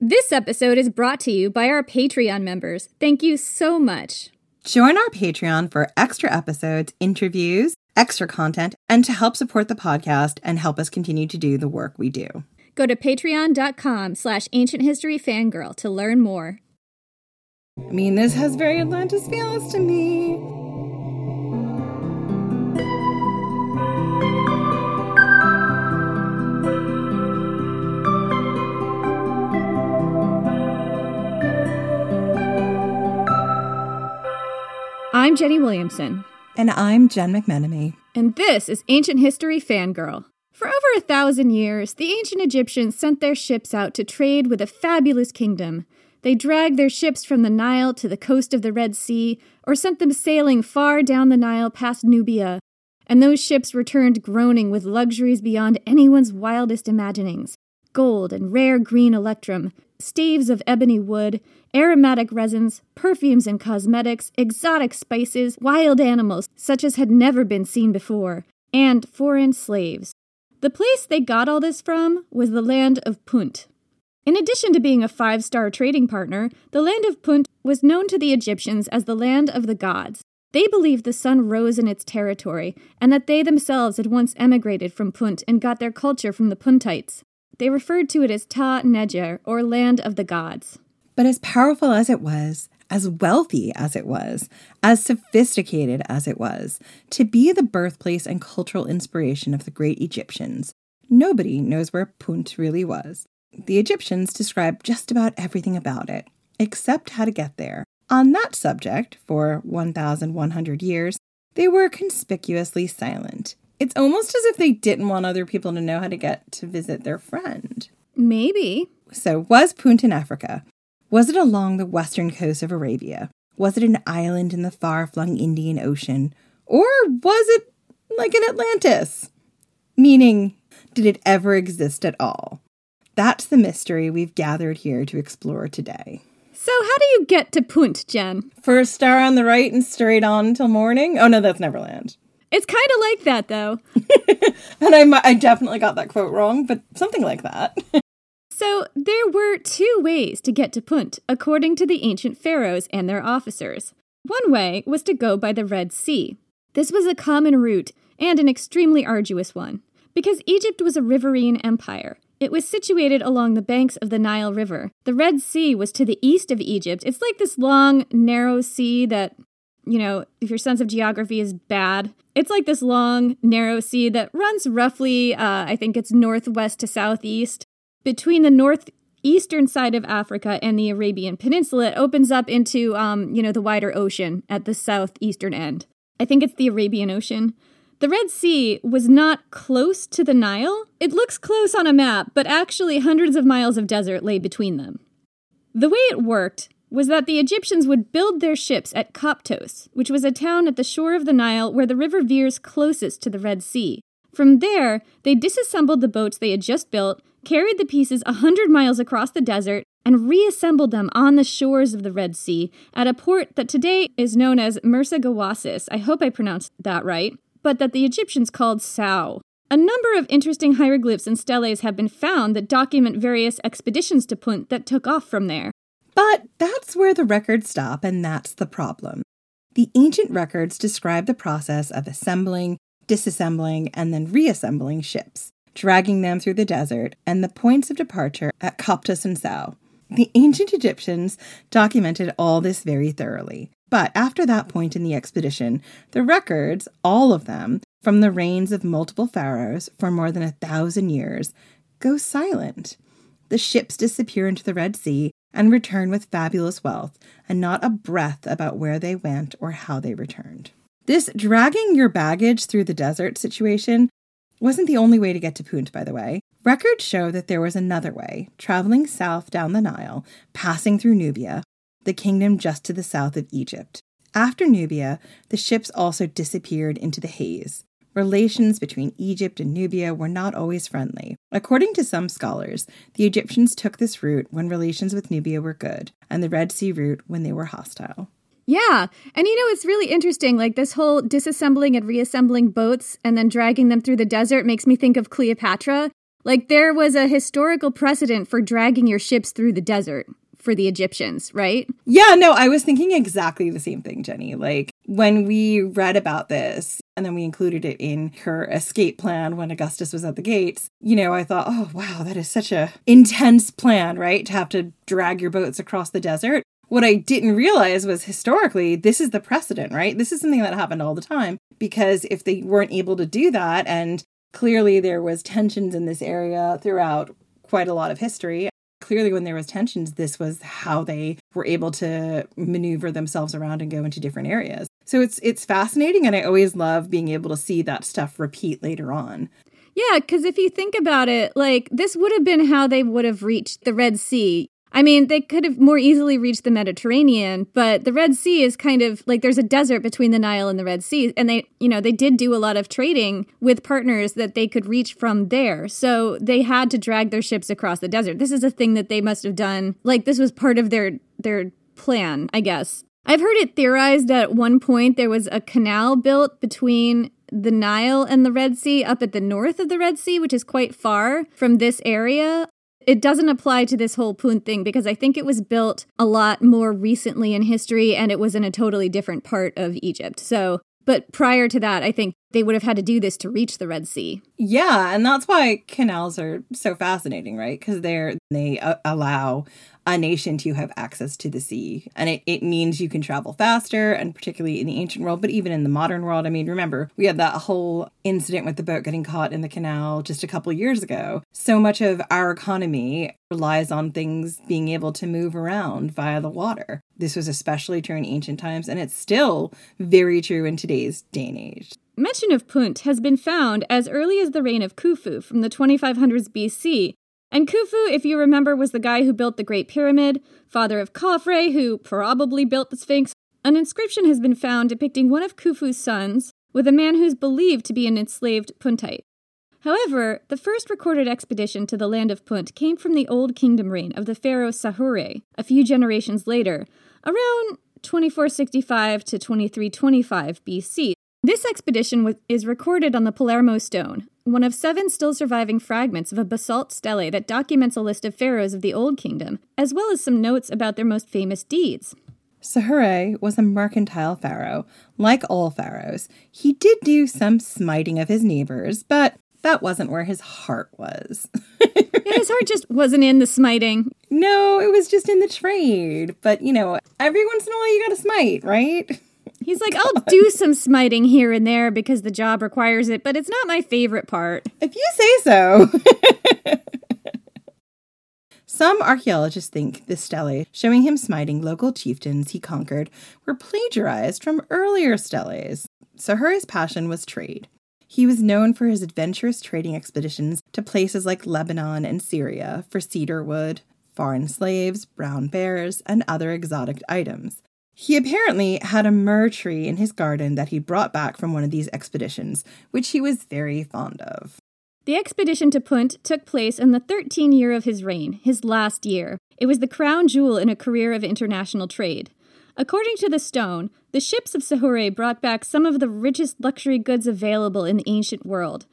This episode is brought to you by our Patreon members. Thank you so much. Join our Patreon for extra episodes, interviews, extra content, and to help support the podcast and help us continue to do the work we do. Go to patreon.com/ancienthistoryfangirl to learn more. I mean, this has very Atlantis feels to me. I'm Jenny Williamson. And I'm Jen McMenemy. And this is Ancient History Fangirl. For over 1,000 years, the ancient Egyptians sent their ships out to trade with a fabulous kingdom. They dragged their ships from the Nile to the coast of the Red Sea, or sent them sailing far down the Nile past Nubia. And those ships returned groaning with luxuries beyond anyone's wildest imaginings. Gold and rare green electrum, staves of ebony wood, aromatic resins, perfumes and cosmetics, exotic spices, wild animals such as had never been seen before, and foreign slaves. The place they got all this from was the land of Punt. In addition to being a 5-star trading partner, the land of Punt was known to the Egyptians as the land of the gods. They believed the sun rose in its territory, and that they themselves had once emigrated from Punt and got their culture from the Puntites. They referred to it as Ta Neger, or Land of the Gods. But as powerful as it was, as wealthy as it was, as sophisticated as it was, to be the birthplace and cultural inspiration of the great Egyptians, nobody knows where Punt really was. The Egyptians describe just about everything about it, except how to get there. On that subject, for 1,100 years, they were conspicuously silent. It's almost as if they didn't want other people to know how to get to visit their friend. Maybe. So was Punt in Africa? Was it along the western coast of Arabia? Was it an island in the far-flung Indian Ocean? Or was it like an Atlantis? Meaning, did it ever exist at all? That's the mystery we've gathered here to explore today. So how do you get to Punt, Jen? First star on the right and straight on till morning? Oh no, that's Neverland. It's kind of like that, though. And I definitely got that quote wrong, but something like that. So there were two ways to get to Punt, according to the ancient pharaohs and their officers. One way was to go by the Red Sea. This was a common route, and an extremely arduous one. Because Egypt was a riverine empire, it was situated along the banks of the Nile River. The Red Sea was to the east of Egypt. It's like this long, narrow sea that... You know, if your sense of geography is bad, it's like this long, narrow sea that runs roughly, I think it's northwest to southeast, between the northeastern side of Africa and the Arabian Peninsula. It opens up into, the wider ocean at the southeastern end. I think it's the Arabian Ocean. The Red Sea was not close to the Nile. It looks close on a map, but actually hundreds of miles of desert lay between them. The way it worked was that the Egyptians would build their ships at Koptos, which was a town at the shore of the Nile where the river veers closest to the Red Sea. From there, they disassembled the boats they had just built, carried the pieces 100 miles across the desert, and reassembled them on the shores of the Red Sea at a port that today is known as Mersa Gawasis, I hope I pronounced that right, but that the Egyptians called Sau. A number of interesting hieroglyphs and steles have been found that document various expeditions to Punt that took off from there. But that's where the records stop, and that's the problem. The ancient records describe the process of assembling, disassembling, and then reassembling ships, dragging them through the desert, and the points of departure at Koptos and Sau. The ancient Egyptians documented all this very thoroughly. But after that point in the expedition, the records, all of them, from the reigns of multiple pharaohs for more than 1,000 years, go silent. The ships disappear into the Red Sea and return with fabulous wealth, and not a breath about where they went or how they returned. This dragging your baggage through the desert situation wasn't the only way to get to Punt, by the way. Records show that there was another way, traveling south down the Nile, passing through Nubia, the kingdom just to the south of Egypt. After Nubia, the ships also disappeared into the haze. Relations between Egypt and Nubia were not always friendly. According to some scholars, the Egyptians took this route when relations with Nubia were good, and the Red Sea route when they were hostile. Yeah, and it's really interesting, this whole disassembling and reassembling boats and then dragging them through the desert makes me think of Cleopatra. There was a historical precedent for dragging your ships through the desert for the Egyptians, right? Yeah, no, I was thinking exactly the same thing, Jenny. When we read about this, and then we included it in her escape plan when Augustus was at the gates, I thought, oh, wow, that is such a intense plan, right? To have to drag your boats across the desert. What I didn't realize was historically, this is the precedent, right? This is something that happened all the time, because if they weren't able to do that, and clearly there was tensions in this area throughout quite a lot of history. Clearly, when there was tensions, this was how they were able to maneuver themselves around and go into different areas. So it's fascinating, and I always love being able to see that stuff repeat later on. Yeah, because if you think about it, this would have been how they would have reached the Red Sea. They could have more easily reached the Mediterranean, but the Red Sea is kind of there's a desert between the Nile and the Red Sea, and they, they did do a lot of trading with partners that they could reach from there. So they had to drag their ships across the desert. This is a thing that they must have done. This was part of their plan, I guess. I've heard it theorized that at one point there was a canal built between the Nile and the Red Sea up at the north of the Red Sea, which is quite far from this area. It doesn't apply to this whole Punt thing because I think it was built a lot more recently in history and it was in a totally different part of Egypt. But prior to that, I think they would have had to do this to reach the Red Sea. Yeah, and that's why canals are so fascinating, right? Because they allow a nation to have access to the sea. And it means you can travel faster, and particularly in the ancient world, but even in the modern world. Remember, we had that whole incident with the boat getting caught in the canal just a couple years ago. So much of our economy relies on things being able to move around via the water. This was especially true in ancient times, and it's still very true in today's day and age. Mention of Punt has been found as early as the reign of Khufu from the 2500s BC. And Khufu, if you remember, was the guy who built the Great Pyramid, father of Khafre, who probably built the Sphinx. An inscription has been found depicting one of Khufu's sons with a man who's believed to be an enslaved Puntite. However, the first recorded expedition to the land of Punt came from the Old Kingdom reign of the pharaoh Sahure a few generations later, around 2465 to 2325 BC. This expedition is recorded on the Palermo Stone, one of 7 still surviving fragments of a basalt stele that documents a list of pharaohs of the Old Kingdom, as well as some notes about their most famous deeds. Sahure was a mercantile pharaoh. Like all pharaohs, he did do some smiting of his neighbors, but that wasn't where his heart was. Yeah, his heart just wasn't in the smiting. No, it was just in the trade. But, every once in a while you gotta smite, right? He's like, God. I'll do some smiting here and there because the job requires it, but it's not my favorite part. If you say so. Some archaeologists think the stelae showing him smiting local chieftains he conquered were plagiarized from earlier steles. Sahure's passion was trade. He was known for his adventurous trading expeditions to places like Lebanon and Syria for cedar wood, foreign slaves, brown bears, and other exotic items. He apparently had a myrrh tree in his garden that he brought back from one of these expeditions, which he was very fond of. The expedition to Punt took place in the 13th year of his reign, his last year. It was the crown jewel in a career of international trade. According to the stone, the ships of Sahure brought back some of the richest luxury goods available in the ancient world.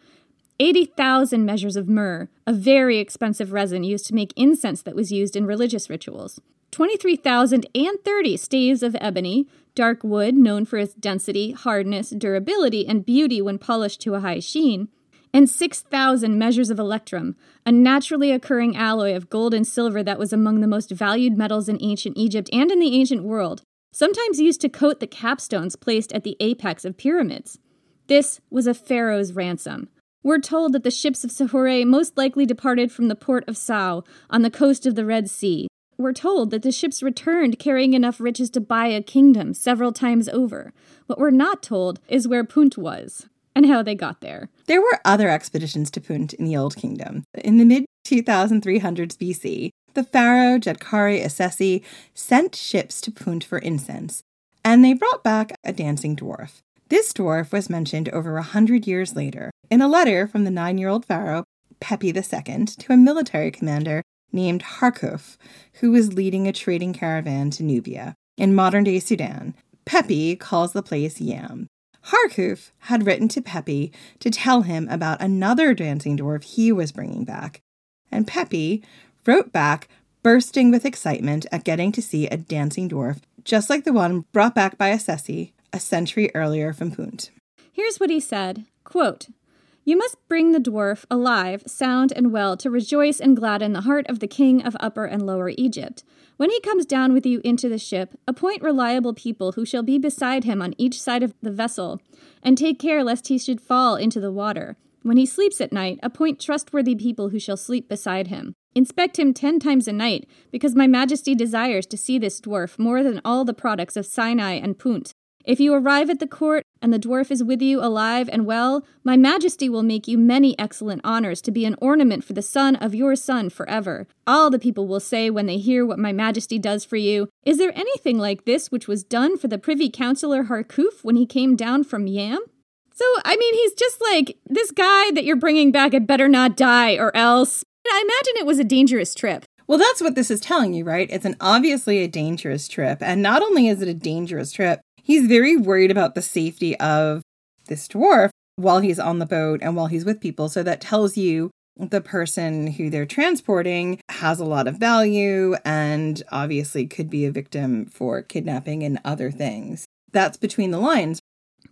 80,000 measures of myrrh, a very expensive resin used to make incense that was used in religious rituals. 23,030 staves of ebony, dark wood known for its density, hardness, durability, and beauty when polished to a high sheen, and 6,000 measures of electrum, a naturally occurring alloy of gold and silver that was among the most valued metals in ancient Egypt and in the ancient world, sometimes used to coat the capstones placed at the apex of pyramids. This was a pharaoh's ransom. We're told that the ships of Sahure most likely departed from the port of Sau on the coast of the Red Sea. We're told that the ships returned carrying enough riches to buy a kingdom several times over. What we're not told is where Punt was and how they got there. There were other expeditions to Punt in the Old Kingdom. In the mid-2300s BC, the pharaoh Djedkare Isesi sent ships to Punt for incense, and they brought back a dancing dwarf. This dwarf was mentioned over 100 years later in a letter from the 9-year-old pharaoh Pepi II to a military commander named Harkhuf, who was leading a trading caravan to Nubia in modern-day Sudan. Pepi calls the place Yam. Harkhuf had written to Pepi to tell him about another dancing dwarf he was bringing back, and Pepi wrote back, bursting with excitement at getting to see a dancing dwarf just like the one brought back by Isesi a century earlier from Punt. Here's what he said, quote, "You must bring the dwarf alive, sound, and well to rejoice and gladden the heart of the king of Upper and Lower Egypt. When he comes down with you into the ship, appoint reliable people who shall be beside him on each side of the vessel, and take care lest he should fall into the water. When he sleeps at night, appoint trustworthy people who shall sleep beside him. Inspect him 10 times a night, because my majesty desires to see this dwarf more than all the products of Sinai and Punt. If you arrive at the court and the dwarf is with you alive and well, my majesty will make you many excellent honors to be an ornament for the son of your son forever. All the people will say when they hear what my majesty does for you, 'Is there anything like this which was done for the privy councillor Harkhuf when he came down from Yam?'" So, I mean, he's just like, this guy that you're bringing back had better not die or else. I imagine it was a dangerous trip. Well, that's what this is telling you, right? It's obviously a dangerous trip. And not only is it a dangerous trip, he's very worried about the safety of this dwarf while he's on the boat and while he's with people. So that tells you the person who they're transporting has a lot of value and obviously could be a victim for kidnapping and other things. That's between the lines.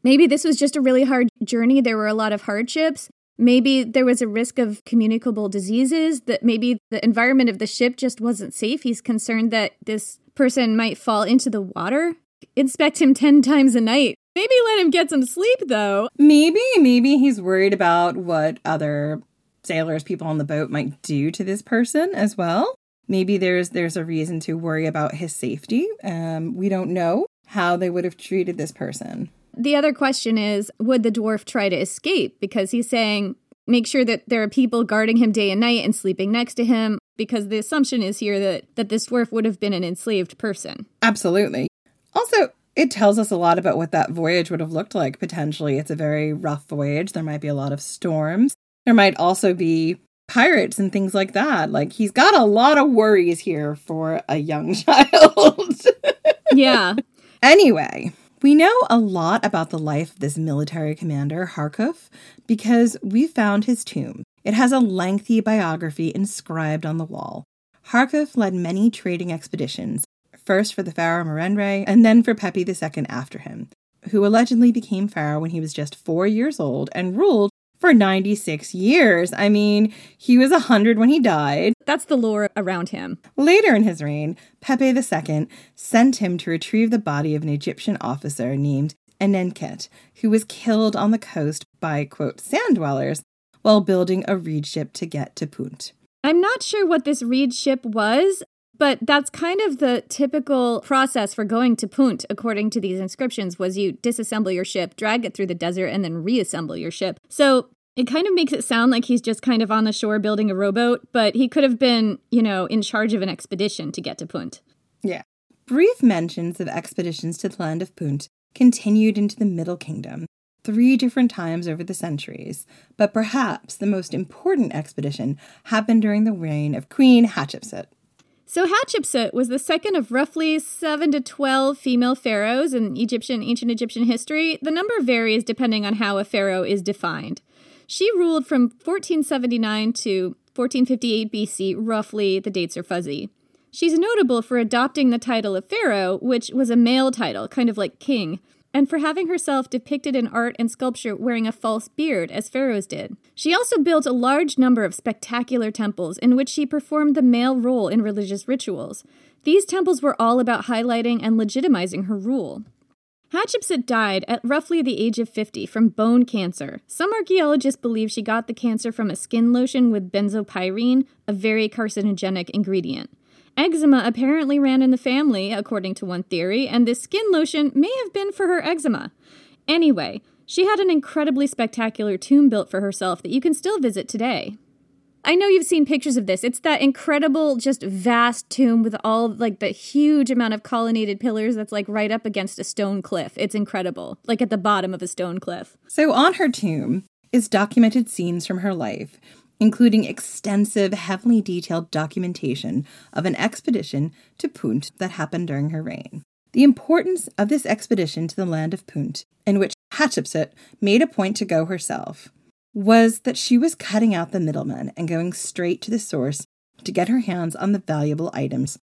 Maybe this was just a really hard journey. There were a lot of hardships. Maybe there was a risk of communicable diseases, that maybe the environment of the ship just wasn't safe. He's concerned that this person might fall into the water. Inspect him 10 times a night. Maybe let him get some sleep, though. Maybe he's worried about what other sailors, people on the boat might do to this person as well. Maybe there's a reason to worry about his safety. We don't know how they would have treated this person. The other question is, would the dwarf try to escape? Because he's saying, make sure that there are people guarding him day and night and sleeping next to him, because the assumption is here that this dwarf would have been an enslaved person. Absolutely. Also, it tells us a lot about what that voyage would have looked like, potentially. It's a very rough voyage. There might be a lot of storms. There might also be pirates and things like that. Like, he's got a lot of worries here for a young child. Yeah. Anyway, we know a lot about the life of this military commander, Harkhuf, because we found his tomb. It has a lengthy biography inscribed on the wall. Harkhuf led many trading expeditions, first for the pharaoh Merenre, and then for Pepi II after him, who allegedly became pharaoh when he was just 4 years old and ruled for 96 years. I mean, he was 100 when he died. That's the lore around him. Later in his reign, Pepi II sent him to retrieve the body of an Egyptian officer named Enenket, who was killed on the coast by, quote, sand dwellers while building a reed ship to get to Punt. I'm not sure what this reed ship was, but that's kind of the typical process for going to Punt, according to these inscriptions, was you disassemble your ship, drag it through the desert, and then reassemble your ship. So it kind of makes it sound like he's just kind of on the shore building a rowboat, but he could have been, in charge of an expedition to get to Punt. Yeah. Brief mentions of expeditions to the land of Punt continued into the Middle Kingdom 3 different times over the centuries, but perhaps the most important expedition happened during the reign of Queen Hatshepsut. So Hatshepsut was the second of roughly 7 to 12 female pharaohs in ancient Egyptian history. The number varies depending on how a pharaoh is defined. She ruled from 1479 to 1458 BC, roughly. The dates are fuzzy. She's notable for adopting the title of pharaoh, which was a male title, kind of like king, and for having herself depicted in art and sculpture wearing a false beard, as pharaohs did. She also built a large number of spectacular temples in which she performed the male role in religious rituals. These temples were all about highlighting and legitimizing her rule. Hatshepsut died at roughly the age of 50 from bone cancer. Some archaeologists believe she got the cancer from a skin lotion with benzopyrene, a very carcinogenic ingredient. Eczema apparently ran in the family, according to one theory, and this skin lotion may have been for her eczema. Anyway, she had an incredibly spectacular tomb built for herself that you can still visit today. I know you've seen pictures of this. It's that incredible, just vast tomb with all, like, the huge amount of colonnaded pillars that's, like, right up against a stone cliff. It's incredible. Like, at the bottom of a stone cliff. So on her tomb is documented scenes from her life, including extensive, heavily detailed documentation of an expedition to Punt that happened during her reign. The importance of this expedition to the land of Punt, in which Hatshepsut made a point to go herself, was that she was cutting out the middlemen and going straight to the source to get her hands on the valuable items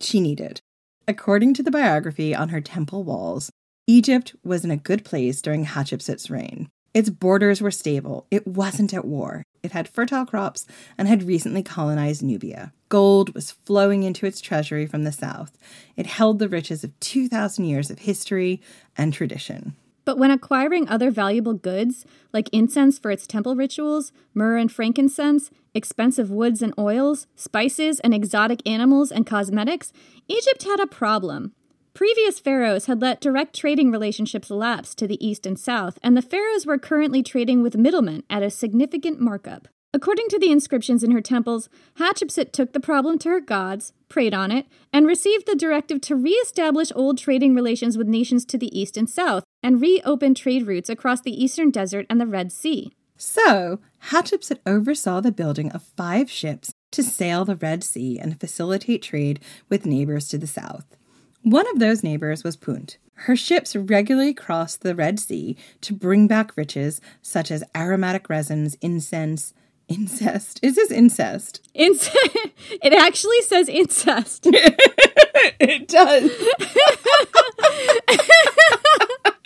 she needed. According to the biography on her temple walls, Egypt was in a good place during Hatshepsut's reign. Its borders were stable, it wasn't at war, it had fertile crops, and had recently colonized Nubia. Gold was flowing into its treasury from the south. It held the riches of 2,000 years of history and tradition. But when acquiring other valuable goods, like incense for its temple rituals, myrrh and frankincense, expensive woods and oils, spices and exotic animals and cosmetics, Egypt had a problem. Previous pharaohs had let direct trading relationships lapse to the east and south, and the pharaohs were currently trading with middlemen at a significant markup. According to the inscriptions in her temples, Hatshepsut took the problem to her gods, prayed on it, and received the directive to reestablish old trading relations with nations to the east and south, and reopen trade routes across the eastern desert and the Red Sea. So, Hatshepsut oversaw the building of 5 ships to sail the Red Sea and facilitate trade with neighbors to the south. One of those neighbors was Punt. Her ships regularly crossed the Red Sea to bring back riches such as aromatic resins, incense, incest. Is this incest? It actually says incest. It does.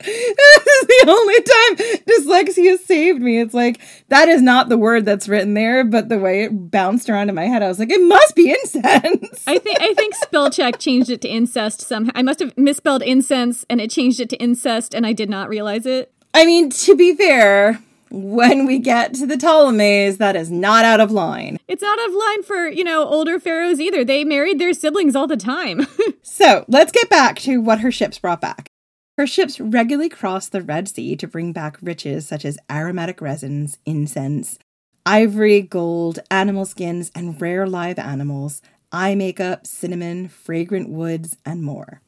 This is the only time dyslexia saved me. It's like, that is not the word that's written there, but the way it bounced around in my head, I was like, it must be incense. I think spell check changed it to incest somehow. I must have misspelled incense and it changed it to incest and I did not realize it. I mean, to be fair, when we get to the Ptolemies, that is not out of line. It's not out of line for, older pharaohs either. They married their siblings all the time. So let's get back to what her ships brought back. Her ships regularly crossed the Red Sea to bring back riches such as aromatic resins, incense, ivory, gold, animal skins, and rare live animals, eye makeup, cinnamon, fragrant woods, and more.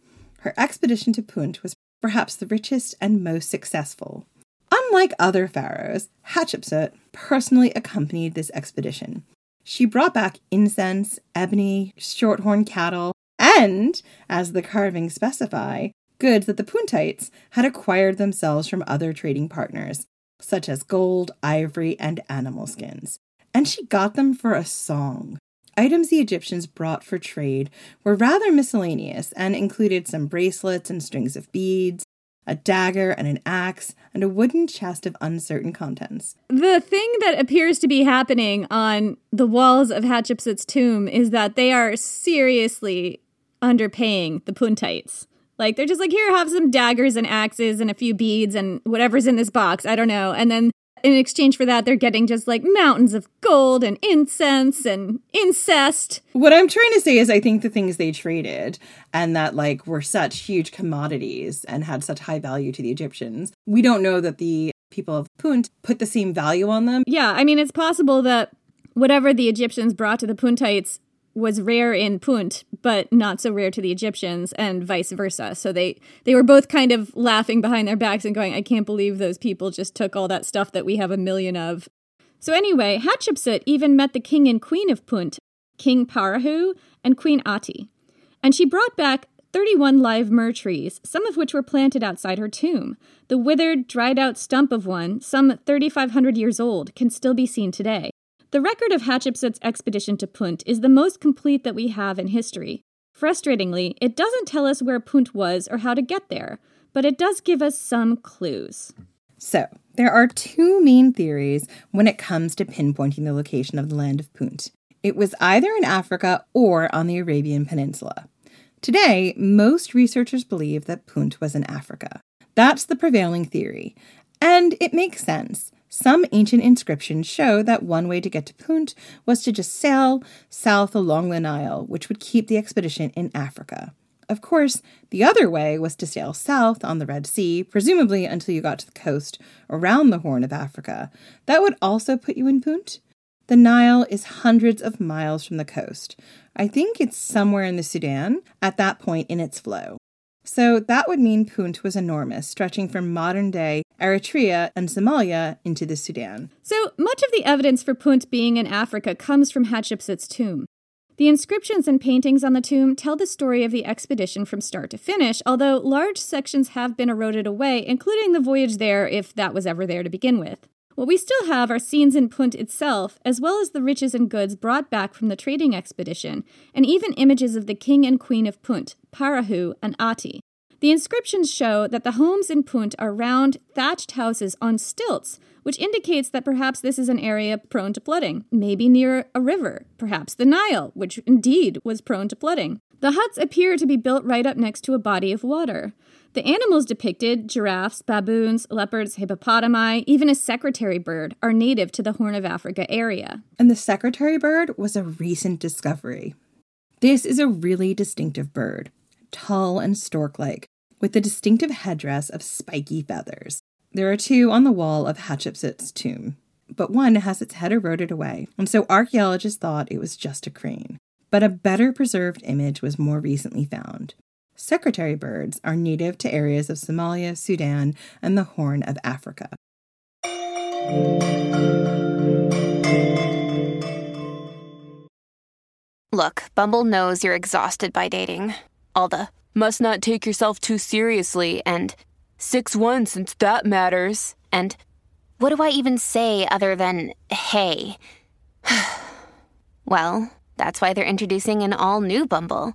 Her expedition to Punt was perhaps the richest and most successful. Unlike other pharaohs, Hatshepsut personally accompanied this expedition. She brought back incense, ebony, shorthorn cattle, and, as the carvings specify, goods that the Puntites had acquired themselves from other trading partners, such as gold, ivory, and animal skins. And she got them for a song. Items the Egyptians brought for trade were rather miscellaneous and included some bracelets and strings of beads, a dagger and an axe, and a wooden chest of uncertain contents. The thing that appears to be happening on the walls of Hatshepsut's tomb is that they are seriously underpaying the Puntites. Like, they're just like, here, have some daggers and axes and a few beads and whatever's in this box, I don't know. And then in exchange for that, they're getting just like mountains of gold and incense and incest. What I'm trying to say is I think the things they traded and that like were such huge commodities and had such high value to the Egyptians, we don't know that the people of Punt put the same value on them. Yeah, I mean, it's possible that whatever the Egyptians brought to the Puntites was rare in Punt, but not so rare to the Egyptians, and vice versa. So they were both kind of laughing behind their backs and going, I can't believe those people just took all that stuff that we have a million of. So anyway, Hatshepsut even met the king and queen of Punt, King Parahu and Queen Ati. And she brought back 31 live myrrh trees, some of which were planted outside her tomb. The withered, dried-out stump of one, some 3,500 years old, can still be seen today. The record of Hatshepsut's expedition to Punt is the most complete that we have in history. Frustratingly, it doesn't tell us where Punt was or how to get there. but it does give us some clues. So, there are two main theories when it comes to pinpointing the location of the land of Punt. It was either in Africa or on the Arabian Peninsula. Today, most researchers believe that Punt was in Africa. That's the prevailing theory, and it makes sense. Some ancient inscriptions show that one way to get to Punt was to just sail south along the Nile, which would keep the expedition in Africa. Of course, the other way was to sail south on the Red Sea, presumably until you got to the coast around the Horn of Africa. That would also put you in Punt. The Nile is hundreds of miles from the coast. I think it's somewhere in the Sudan at that point in its flow. So that would mean Punt was enormous, stretching from modern-day Eritrea and Somalia into the Sudan. So much of the evidence for Punt being in Africa comes from Hatshepsut's tomb. The inscriptions and paintings on the tomb tell the story of the expedition from start to finish, although large sections have been eroded away, including the voyage there, if that was ever there to begin with. What we still have are scenes in Punt itself, as well as the riches and goods brought back from the trading expedition, and even images of the king and queen of Punt, Parahu and Ati. The inscriptions show that the homes in Punt are round, thatched houses on stilts, which indicates that perhaps this is an area prone to flooding, maybe near a river, perhaps the Nile, which indeed was prone to flooding. The huts appear to be built right up next to a body of water. The animals depicted, giraffes, baboons, leopards, hippopotami, even a secretary bird, are native to the Horn of Africa area. And the secretary bird was a recent discovery. This is a really distinctive bird, tall and stork-like, with a distinctive headdress of spiky feathers. There are two on the wall of Hatshepsut's tomb, but one has its head eroded away, and so archaeologists thought it was just a crane. But a better preserved image was more recently found. Secretary birds are native to areas of Somalia, Sudan, and the Horn of Africa. Look, Bumble knows you're exhausted by dating. All the, must not take yourself too seriously, and 6'1" since that matters, and what do I even say other than, hey? Well, that's why they're introducing an all-new Bumble,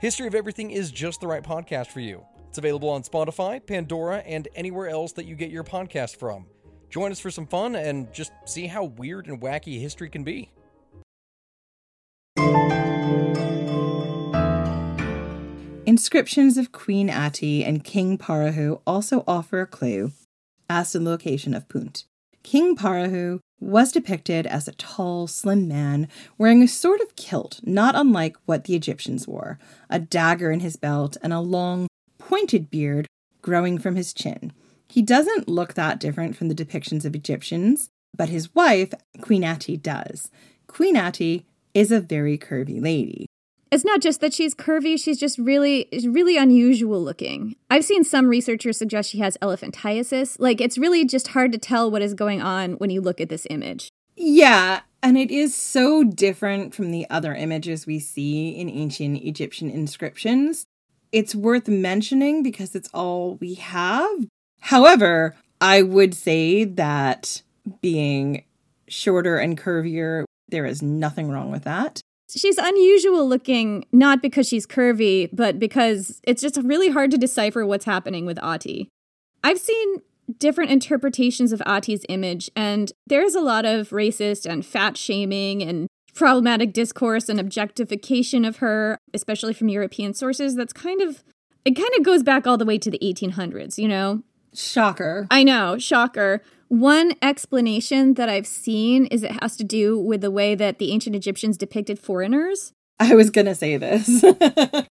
History of Everything is just the right podcast for you. It's available on Spotify, Pandora, and anywhere else that you get your podcast from. Join us for some fun and just see how weird and wacky history can be. Inscriptions of Queen Ati and King Parahu also offer a clue as to the location of Punt. King Parahu was depicted as a tall, slim man wearing a sort of kilt, not unlike what the Egyptians wore, a dagger in his belt, and a long, pointed beard growing from his chin. He doesn't look that different from the depictions of Egyptians, but his wife, Queen Ati, does. Queen Ati is a very curvy lady. It's not just that she's curvy, she's just really unusual looking. I've seen some researchers suggest she has elephantiasis. Like, it's really just hard to tell what is going on when you look at this image. Yeah, and it is so different from the other images we see in ancient Egyptian inscriptions. It's worth mentioning because it's all we have. However, I would say that being shorter and curvier, there is nothing wrong with that. She's unusual looking, not because she's curvy, but because it's just really hard to decipher what's happening with Ati. I've seen different interpretations of Ati's image, and there is a lot of racist and fat shaming and problematic discourse and objectification of her, especially from European sources. That's it goes back all the way to the 1800s, you know? Shocker. I know, shocker. One explanation that I've seen is it has to do with the way that the ancient Egyptians depicted foreigners. I was going to say this.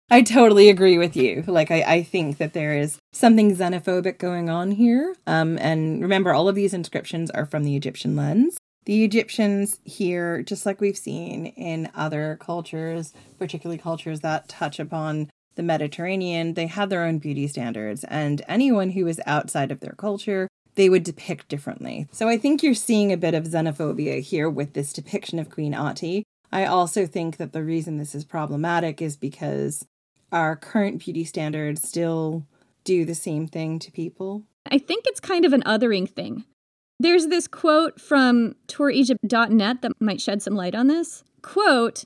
I totally agree with you. Like, I think that there is something xenophobic going on here. And remember, all of these inscriptions are from the Egyptian lens. The Egyptians here, just like we've seen in other cultures, particularly cultures that touch upon the Mediterranean, they have their own beauty standards. And anyone who is outside of their culture, they would depict differently. So I think you're seeing a bit of xenophobia here with this depiction of Queen Ati. I also think that the reason this is problematic is because our current beauty standards still do the same thing to people. I think it's kind of an othering thing. There's this quote from touregypt.net that might shed some light on this. Quote,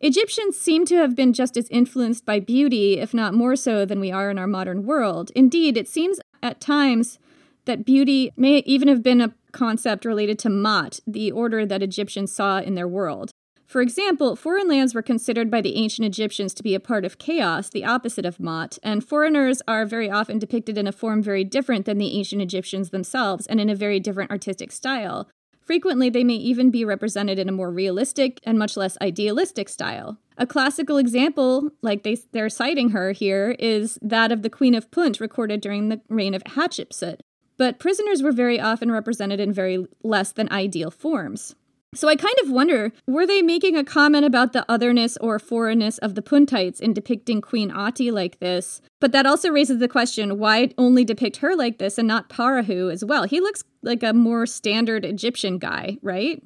"Egyptians seem to have been just as influenced by beauty, if not more so, than we are in our modern world. Indeed, it seems at times that beauty may even have been a concept related to Maat, the order that Egyptians saw in their world. For example, foreign lands were considered by the ancient Egyptians to be a part of chaos, the opposite of Maat, and foreigners are very often depicted in a form very different than the ancient Egyptians themselves and in a very different artistic style. Frequently, they may even be represented in a more realistic and much less idealistic style. A classical example, like they're citing her here, is that of the Queen of Punt recorded during the reign of Hatshepsut, but prisoners were very often represented in very less than ideal forms." So I kind of wonder, were they making a comment about the otherness or foreignness of the Puntites in depicting Queen Ati like this? But that also raises the question, why only depict her like this and not Parahu as well? He looks like a more standard Egyptian guy, right?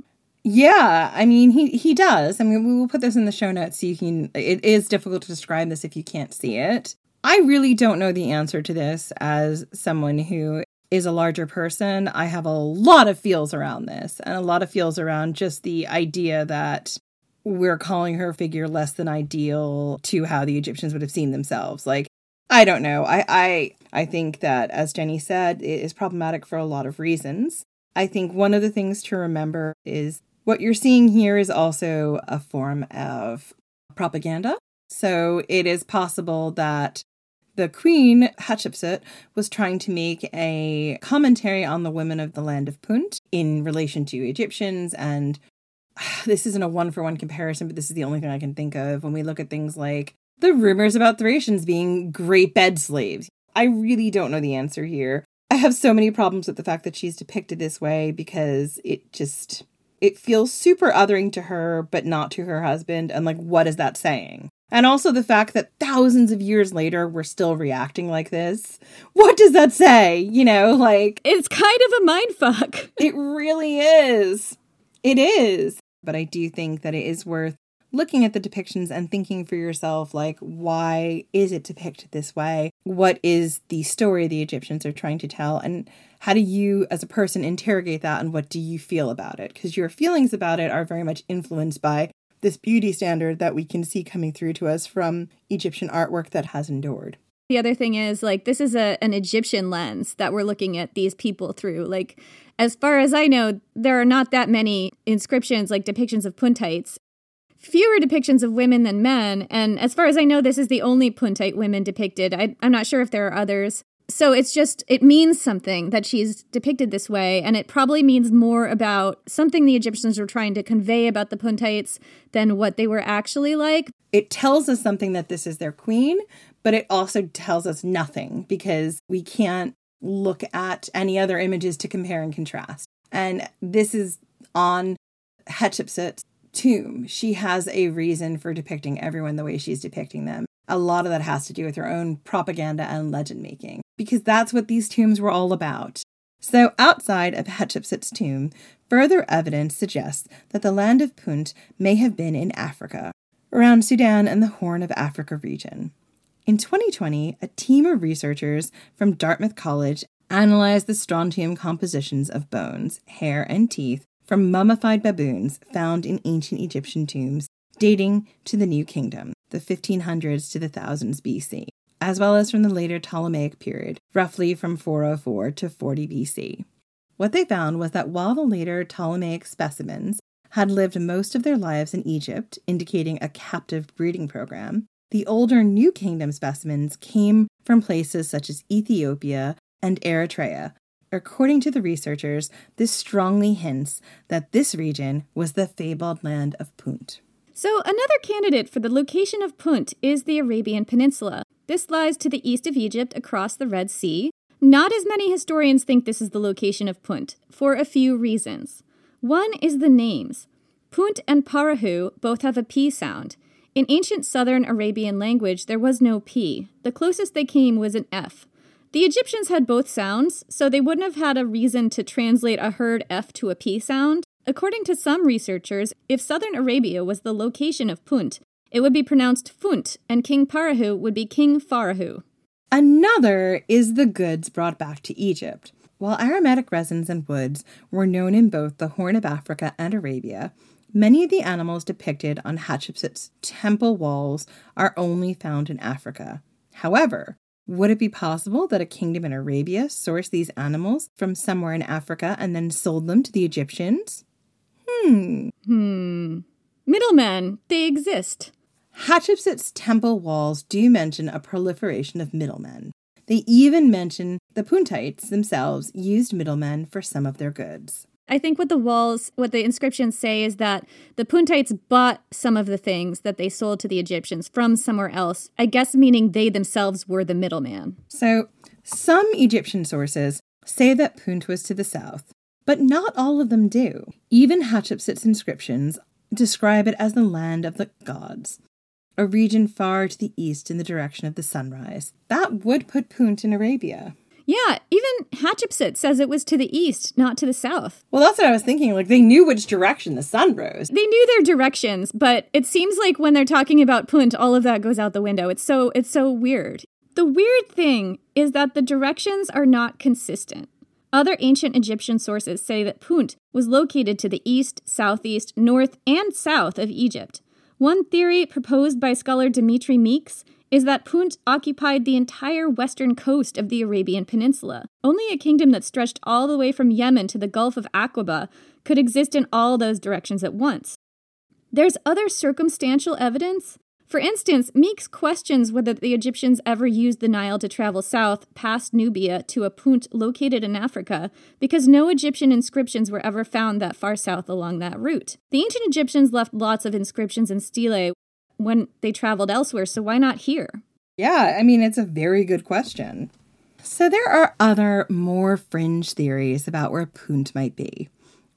Yeah, I mean, he does. I mean, we will put this in the show notes so you can... It is difficult to describe this if you can't see it. I really don't know the answer to this as someone who is a larger person. I have a lot of feels around this and a lot of feels around just the idea that we're calling her figure less than ideal to how the Egyptians would have seen themselves. Like, I don't know. I think that, as Jenny said, it is problematic for a lot of reasons. I think one of the things to remember is what you're seeing here is also a form of propaganda. So it is possible that the queen, Hatshepsut, was trying to make a commentary on the women of the land of Punt in relation to Egyptians. And this isn't a one-for-one comparison, but this is the only thing I can think of when we look at things like the rumors about Thracians being great bed slaves. I really don't know the answer here. I have so many problems with the fact that she's depicted this way because it feels super othering to her, but not to her husband. And like, what is that saying? And also the fact that thousands of years later, we're still reacting like this. What does that say? You know, like... It's kind of a mind fuck. It really is. It is. But I do think that it is worth looking at the depictions and thinking for yourself, like, why is it depicted this way? What is the story the Egyptians are trying to tell? And how do you, as a person, interrogate that? And what do you feel about it? Because your feelings about it are very much influenced by this beauty standard that we can see coming through to us from Egyptian artwork that has endured. The other thing is, like, this is an Egyptian lens that we're looking at these people through. Like, as far as I know, there are not that many inscriptions, like depictions of Puntites, fewer depictions of women than men. And as far as I know, this is the only Puntite women depicted. I'm not sure if there are others. So it's just, it means something that she's depicted this way, and it probably means more about something the Egyptians were trying to convey about the Puntites than what they were actually like. It tells us something that this is their queen, but it also tells us nothing because we can't look at any other images to compare and contrast. And this is on Hatshepsut's tomb. She has a reason for depicting everyone the way she's depicting them. A lot of that has to do with her own propaganda and legend making, because that's what these tombs were all about. So outside of Hatshepsut's tomb, further evidence suggests that the land of Punt may have been in Africa, around Sudan and the Horn of Africa region. In 2020, a team of researchers from Dartmouth College analyzed the strontium compositions of bones, hair, and teeth from mummified baboons found in ancient Egyptian tombs dating to the New Kingdom, the 1500s to the 1000s BC. as well as from the later Ptolemaic period, roughly from 404 to 40 BC. What they found was that while the later Ptolemaic specimens had lived most of their lives in Egypt, indicating a captive breeding program, the older New Kingdom specimens came from places such as Ethiopia and Eritrea. According to the researchers, this strongly hints that this region was the fabled land of Punt. So another candidate for the location of Punt is the Arabian Peninsula. This lies to the east of Egypt across the Red Sea. Not as many historians think this is the location of Punt, for a few reasons. One is the names. Punt and Parahu both have a P sound. In ancient southern Arabian language, there was no P. The closest they came was an F. The Egyptians had both sounds, so they wouldn't have had a reason to translate a hard F to a P sound. According to some researchers, if southern Arabia was the location of Punt, it would be pronounced Funt, and King Parahu would be King Farahu. Another is the goods brought back to Egypt. While aromatic resins and woods were known in both the Horn of Africa and Arabia, many of the animals depicted on Hatshepsut's temple walls are only found in Africa. However, would it be possible that a kingdom in Arabia sourced these animals from somewhere in Africa and then sold them to the Egyptians? Middlemen, they exist. Hatshepsut's temple walls do mention a proliferation of middlemen. They even mention the Puntites themselves used middlemen for some of their goods. I think what the inscriptions say is that the Puntites bought some of the things that they sold to the Egyptians from somewhere else, I guess meaning they themselves were the middleman. So some Egyptian sources say that Punt was to the south, but not all of them do. Even Hatshepsut's inscriptions describe it as the land of the gods, a region far to the east in the direction of the sunrise. That would put Punt in Arabia. Yeah, even Hatshepsut says it was to the east, not to the south. Well, that's what I was thinking. Like, they knew which direction the sun rose. They knew their directions, but it seems like when they're talking about Punt, all of that goes out the window. It's so weird. The weird thing is that the directions are not consistent. Other ancient Egyptian sources say that Punt was located to the east, southeast, north, and south of Egypt. One theory proposed by scholar Dimitri Meeks is that Punt occupied the entire western coast of the Arabian Peninsula. Only a kingdom that stretched all the way from Yemen to the Gulf of Aqaba could exist in all those directions at once. There's other circumstantial evidence. For instance, Meeks questions whether the Egyptians ever used the Nile to travel south past Nubia to a Punt located in Africa, because no Egyptian inscriptions were ever found that far south along that route. The ancient Egyptians left lots of inscriptions in stelae when they traveled elsewhere, so why not here? Yeah, I mean, it's a very good question. So there are other, more fringe theories about where Punt might be.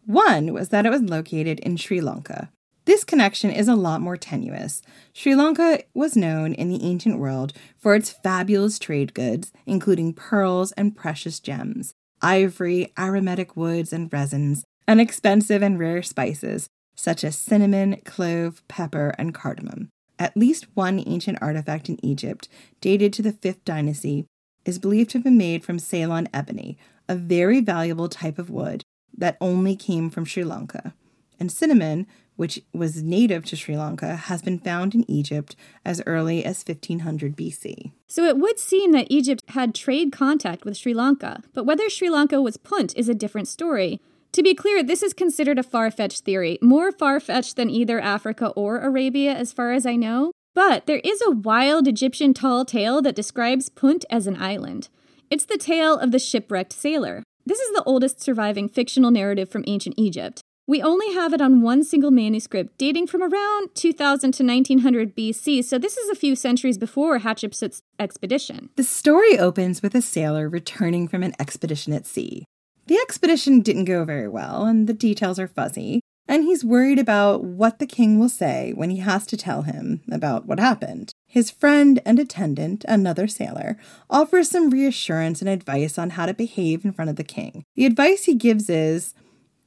One was that it was located in Sri Lanka. This connection is a lot more tenuous. Sri Lanka was known in the ancient world for its fabulous trade goods, including pearls and precious gems, ivory, aromatic woods and resins, and expensive and rare spices, such as cinnamon, clove, pepper, and cardamom. At least one ancient artifact in Egypt, dated to the 5th dynasty, is believed to have been made from Ceylon ebony, a very valuable type of wood that only came from Sri Lanka. And cinnamon, which was native to Sri Lanka, has been found in Egypt as early as 1500 BC. So it would seem that Egypt had trade contact with Sri Lanka, but whether Sri Lanka was Punt is a different story. To be clear, this is considered a far-fetched theory, more far-fetched than either Africa or Arabia as far as I know. But there is a wild Egyptian tall tale that describes Punt as an island. It's the tale of the shipwrecked sailor. This is the oldest surviving fictional narrative from ancient Egypt. We only have it on one single manuscript dating from around 2000 to 1900 BC, so this is a few centuries before Hatshepsut's expedition. The story opens with a sailor returning from an expedition at sea. The expedition didn't go very well, and the details are fuzzy, and he's worried about what the king will say when he has to tell him about what happened. His friend and attendant, another sailor, offers some reassurance and advice on how to behave in front of the king. The advice he gives is,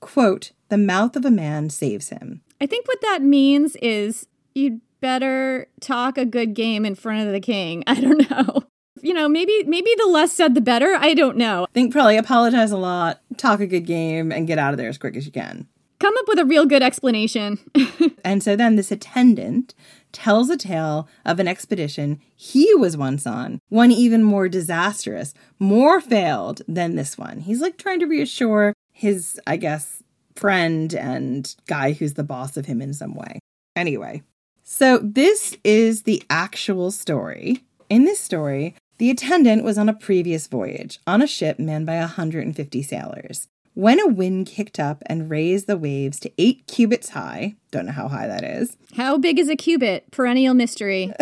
quote, "The mouth of a man saves him." I think what that means is you'd better talk a good game in front of the king. I don't know. You know, maybe the less said, the better. I don't know. I think probably apologize a lot, talk a good game, and get out of there as quick as you can. Come up with a real good explanation. And so then this attendant tells a tale of an expedition he was once on, one even more disastrous, more failed than this one. He's like trying to reassure his, I guess, friend and guy who's the boss of him in some way. Anyway, so this is the actual story. In this story, the attendant was on a previous voyage on a ship manned by 150 sailors. When a wind kicked up and raised the waves to 8 cubits high, don't know how high that is. How big is a cubit? Perennial mystery.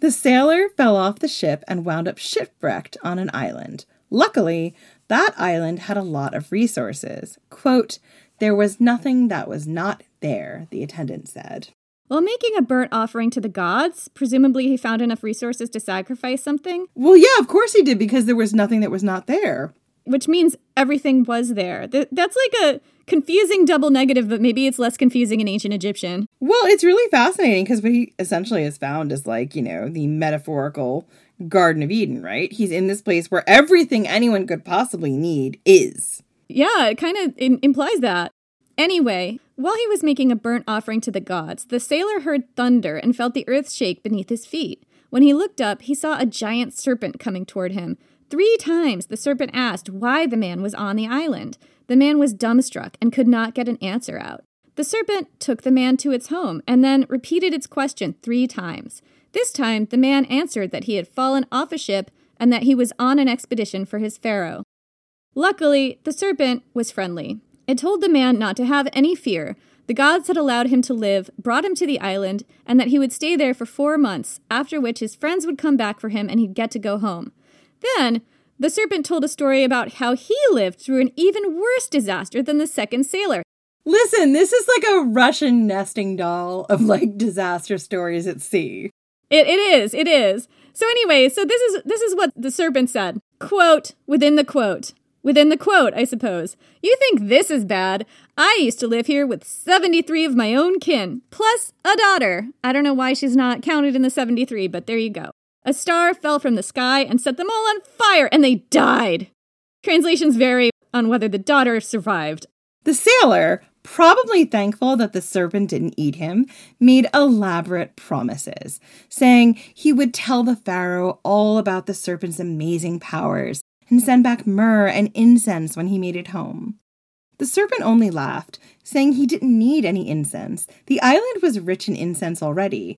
The sailor fell off the ship and wound up shipwrecked on an island. Luckily, that island had a lot of resources. Quote, "There was nothing that was not there," the attendant said. Well, making a burnt offering to the gods, presumably he found enough resources to sacrifice something. Well, yeah, of course he did, because there was nothing that was not there. Which means everything was there. That's like a confusing double negative, but maybe it's less confusing in ancient Egyptian. Well, it's really fascinating because what he essentially has found is like, you know, the metaphorical Garden of Eden, right? He's in this place where everything anyone could possibly need is. Yeah, it kind of implies that. Anyway, while he was making a burnt offering to the gods, the sailor heard thunder and felt the earth shake beneath his feet. When he looked up, he saw a giant serpent coming toward him. 3 times the serpent asked why the man was on the island. The man was dumbstruck and could not get an answer out. The serpent took the man to its home and then repeated its question 3 times. This time, the man answered that he had fallen off a ship and that he was on an expedition for his pharaoh. Luckily, the serpent was friendly. It told the man not to have any fear. The gods had allowed him to live, brought him to the island, and that he would stay there for 4 months, after which his friends would come back for him and he'd get to go home. Then, the serpent told a story about how he lived through an even worse disaster than the second sailor. Listen, this is like a Russian nesting doll of, like, disaster stories at sea. It is. So anyway, so this is what the serpent said. Quote, within the quote. Within the quote, I suppose. You think this is bad? I used to live here with 73 of my own kin, plus a daughter. I don't know why she's not counted in the 73, but there you go. A star fell from the sky and set them all on fire, and they died. Translations vary on whether the daughter survived. The sailor, probably thankful that the serpent didn't eat him, made elaborate promises, saying he would tell the pharaoh all about the serpent's amazing powers and send back myrrh and incense when he made it home. The serpent only laughed, saying he didn't need any incense. The island was rich in incense already.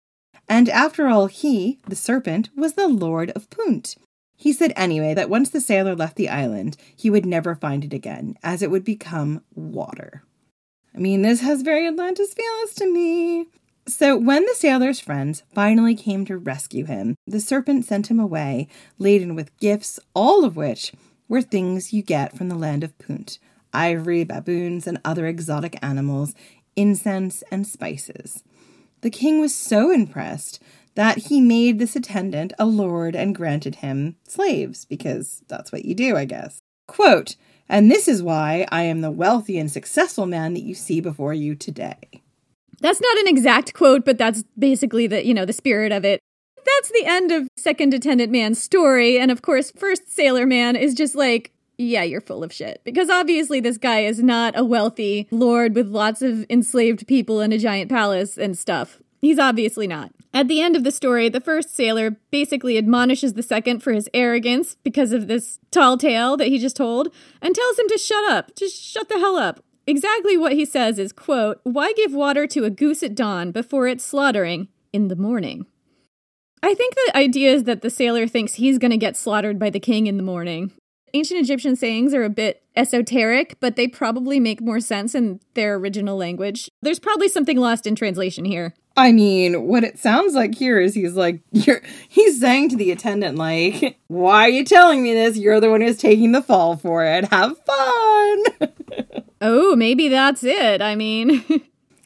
And after all, he, the serpent, was the lord of Punt. He said anyway that once the sailor left the island, he would never find it again, as it would become water. I mean, this has very Atlantis feelings to me. So when the sailor's friends finally came to rescue him, the serpent sent him away, laden with gifts, all of which were things you get from the land of Punt: ivory, baboons, and other exotic animals, incense, and spices. The king was so impressed that he made this attendant a lord and granted him slaves, because that's what you do, I guess. Quote, "And this is why I am the wealthy and successful man that you see before you today." That's not an exact quote, but that's basically the spirit of it. That's the end of Second Attendant Man's story. And of course, First Sailor Man is just like, yeah, you're full of shit. Because obviously this guy is not a wealthy lord with lots of enslaved people in a giant palace and stuff. He's obviously not. At the end of the story, the first sailor basically admonishes the second for his arrogance because of this tall tale that he just told and tells him to shut up. Just shut the hell up. Exactly what he says is, quote, "Why give water to a goose at dawn before it's slaughtering in the morning?" I think the idea is that the sailor thinks he's going to get slaughtered by the king in the morning. Ancient Egyptian sayings are a bit esoteric, but they probably make more sense in their original language. There's probably something lost in translation here. I mean, what it sounds like here is he's saying to the attendant, like, why are you telling me this? You're the one who's taking the fall for it. Have fun. Oh, maybe that's it. I mean.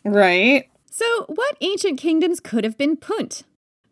Right. So what ancient kingdoms could have been Punt?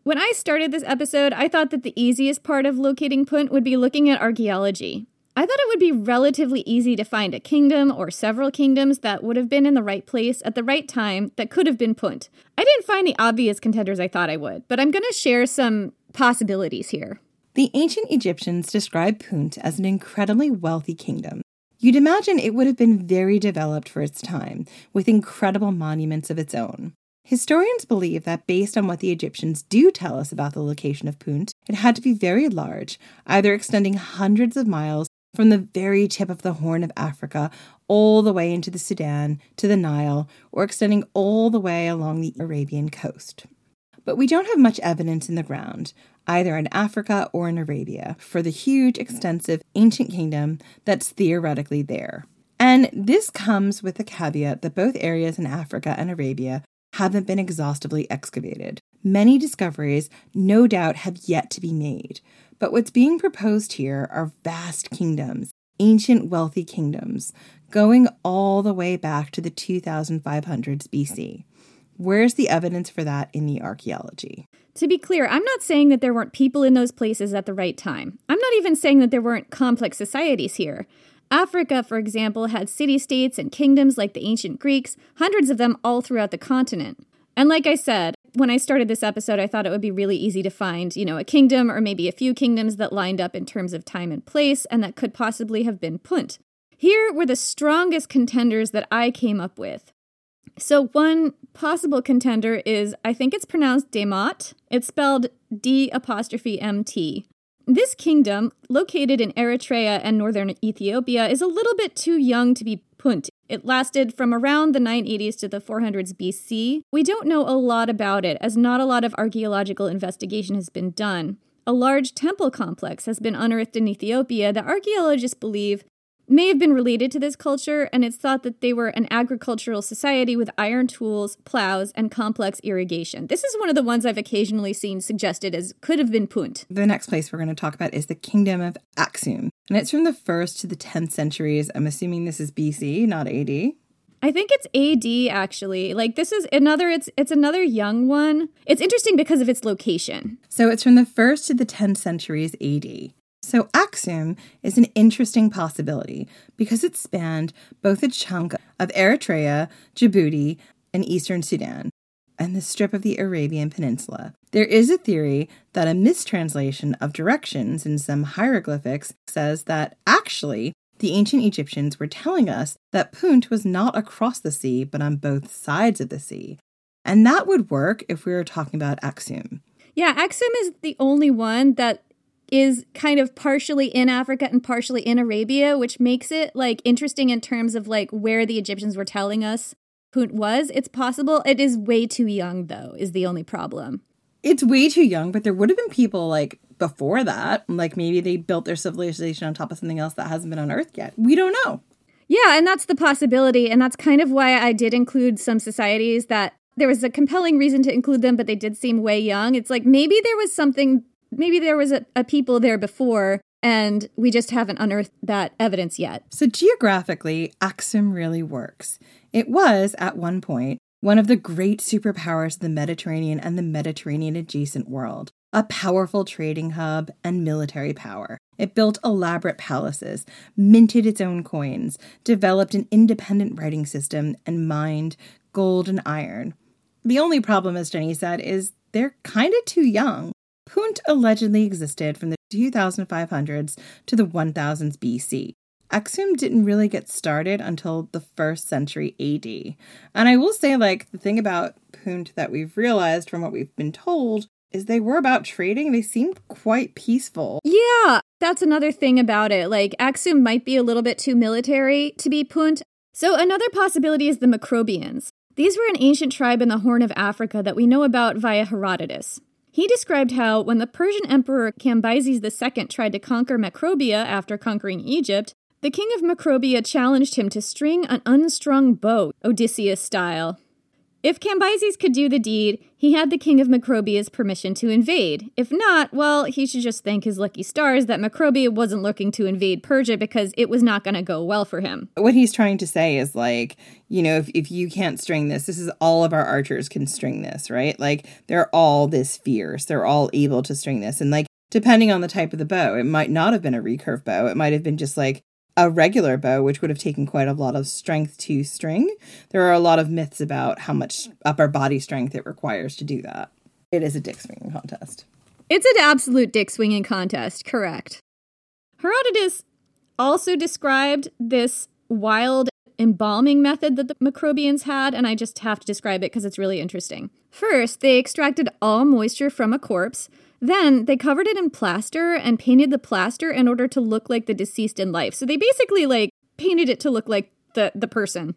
When I started this episode, I thought that the easiest part of locating Punt would be looking at archaeology. I thought it would be relatively easy to find a kingdom or several kingdoms that would have been in the right place at the right time that could have been Punt. I didn't find the obvious contenders I thought I would, but I'm going to share some possibilities here. The ancient Egyptians described Punt as an incredibly wealthy kingdom. You'd imagine it would have been very developed for its time, with incredible monuments of its own. Historians believe that based on what the Egyptians do tell us about the location of Punt, it had to be very large, either extending hundreds of miles from the very tip of the Horn of Africa all the way into the Sudan, to the Nile, or extending all the way along the Arabian coast. But we don't have much evidence in the ground, either in Africa or in Arabia, for the huge, extensive ancient kingdom that's theoretically there. And this comes with the caveat that both areas in Africa and Arabia haven't been exhaustively excavated. Many discoveries, no doubt, have yet to be made. But what's being proposed here are vast kingdoms, ancient wealthy kingdoms, going all the way back to the 2500s BC. Where's the evidence for that in the archaeology? To be clear, I'm not saying that there weren't people in those places at the right time. I'm not even saying that there weren't complex societies here. Africa, for example, had city-states and kingdoms like the ancient Greeks, hundreds of them all throughout the continent. And like I said, when I started this episode, I thought it would be really easy to find, a kingdom or maybe a few kingdoms that lined up in terms of time and place, and that could possibly have been Punt. Here were the strongest contenders that I came up with. So one possible contender is, I think it's pronounced Demot. It's spelled D'(MT). This kingdom, located in Eritrea and northern Ethiopia, is a little bit too young to be Punt. It lasted from around the 980s to the 400s BC. We don't know a lot about it, as not a lot of archaeological investigation has been done. A large temple complex has been unearthed in Ethiopia that archaeologists believe may have been related to this culture, and it's thought that they were an agricultural society with iron tools, plows, and complex irrigation. This is one of the ones I've occasionally seen suggested as could have been Punt. The next place we're going to talk about is the Kingdom of Axum, and it's from the 1st to the 10th centuries. I'm assuming this is BC, not AD. I think it's AD, actually. It's another young one. It's interesting because of its location. So it's from the 1st to the 10th centuries AD. So Axum is an interesting possibility because it spanned both a chunk of Eritrea, Djibouti, and eastern Sudan, and the strip of the Arabian Peninsula. There is a theory that a mistranslation of directions in some hieroglyphics says that actually the ancient Egyptians were telling us that Punt was not across the sea but on both sides of the sea. And that would work if we were talking about Axum. Yeah, Axum is the only one that is kind of partially in Africa and partially in Arabia, which makes it interesting in terms of where the Egyptians were telling us Punt was. It's possible. It is way too young, though, is the only problem. It's way too young, but there would have been people before that. Maybe they built their civilization on top of something else that hasn't been unearthed yet. We don't know. Yeah, and that's the possibility. And that's kind of why I did include some societies that there was a compelling reason to include them, but they did seem way young. It's maybe there was something. Maybe there was a people there before, and we just haven't unearthed that evidence yet. So geographically, Axum really works. It was, at one point, one of the great superpowers of the Mediterranean and the Mediterranean-adjacent world, a powerful trading hub and military power. It built elaborate palaces, minted its own coins, developed an independent writing system, and mined gold and iron. The only problem, as Jenny said, is they're kind of too young. Punt allegedly existed from the 2500s to the 1000s BC. Axum didn't really get started until the 1st century AD. And I will say, the thing about Punt that we've realized from what we've been told is they were about trading. They seemed quite peaceful. Yeah, that's another thing about it. Axum might be a little bit too military to be Punt. So another possibility is the Macrobians. These were an ancient tribe in the Horn of Africa that we know about via Herodotus. He described how, when the Persian emperor Cambyses II tried to conquer Macrobia after conquering Egypt, the king of Macrobia challenged him to string an unstrung bow, Odysseus style. If Cambyses could do the deed, he had the king of Macrobia's permission to invade. If not, he should just thank his lucky stars that Macrobia wasn't looking to invade Persia because it was not going to go well for him. What he's trying to say is, if you can't string this is all of our archers can string this, right? They're all this fierce. They're all able to string this. And, depending on the type of the bow, it might not have been a recurve bow. It might have been just, a regular bow, which would have taken quite a lot of strength to string. There are a lot of myths about how much upper body strength it requires to do that. It is a dick-swinging contest. It's an absolute dick-swinging contest, correct. Herodotus also described this wild embalming method that the Macrobians had, and I just have to describe it because it's really interesting. First, they extracted all moisture from a corpse. Then they covered it in plaster and painted the plaster in order to look like the deceased in life. So they basically, painted it to look like the person.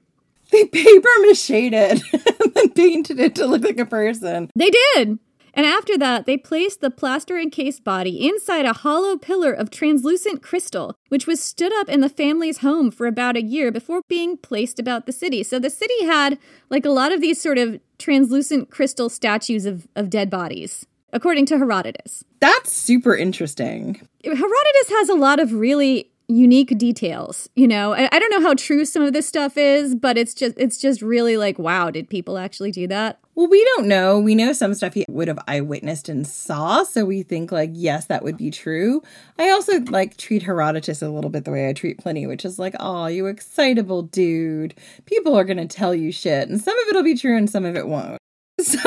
They paper macheted it and then painted it to look like a person. They did! And after that, they placed the plaster-encased body inside a hollow pillar of translucent crystal, which was stood up in the family's home for about a year before being placed about the city. So the city had, a lot of these sort of translucent crystal statues of dead bodies, according to Herodotus. That's super interesting. Herodotus has a lot of really unique details, I don't know how true some of this stuff is, but it's just really wow, did people actually do that? Well, we don't know. We know some stuff he would have eyewitnessed and saw, so we think yes, that would be true. I also treat Herodotus a little bit the way I treat Pliny, which is oh, you excitable dude. People are gonna tell you shit, and some of it'll be true and some of it won't. So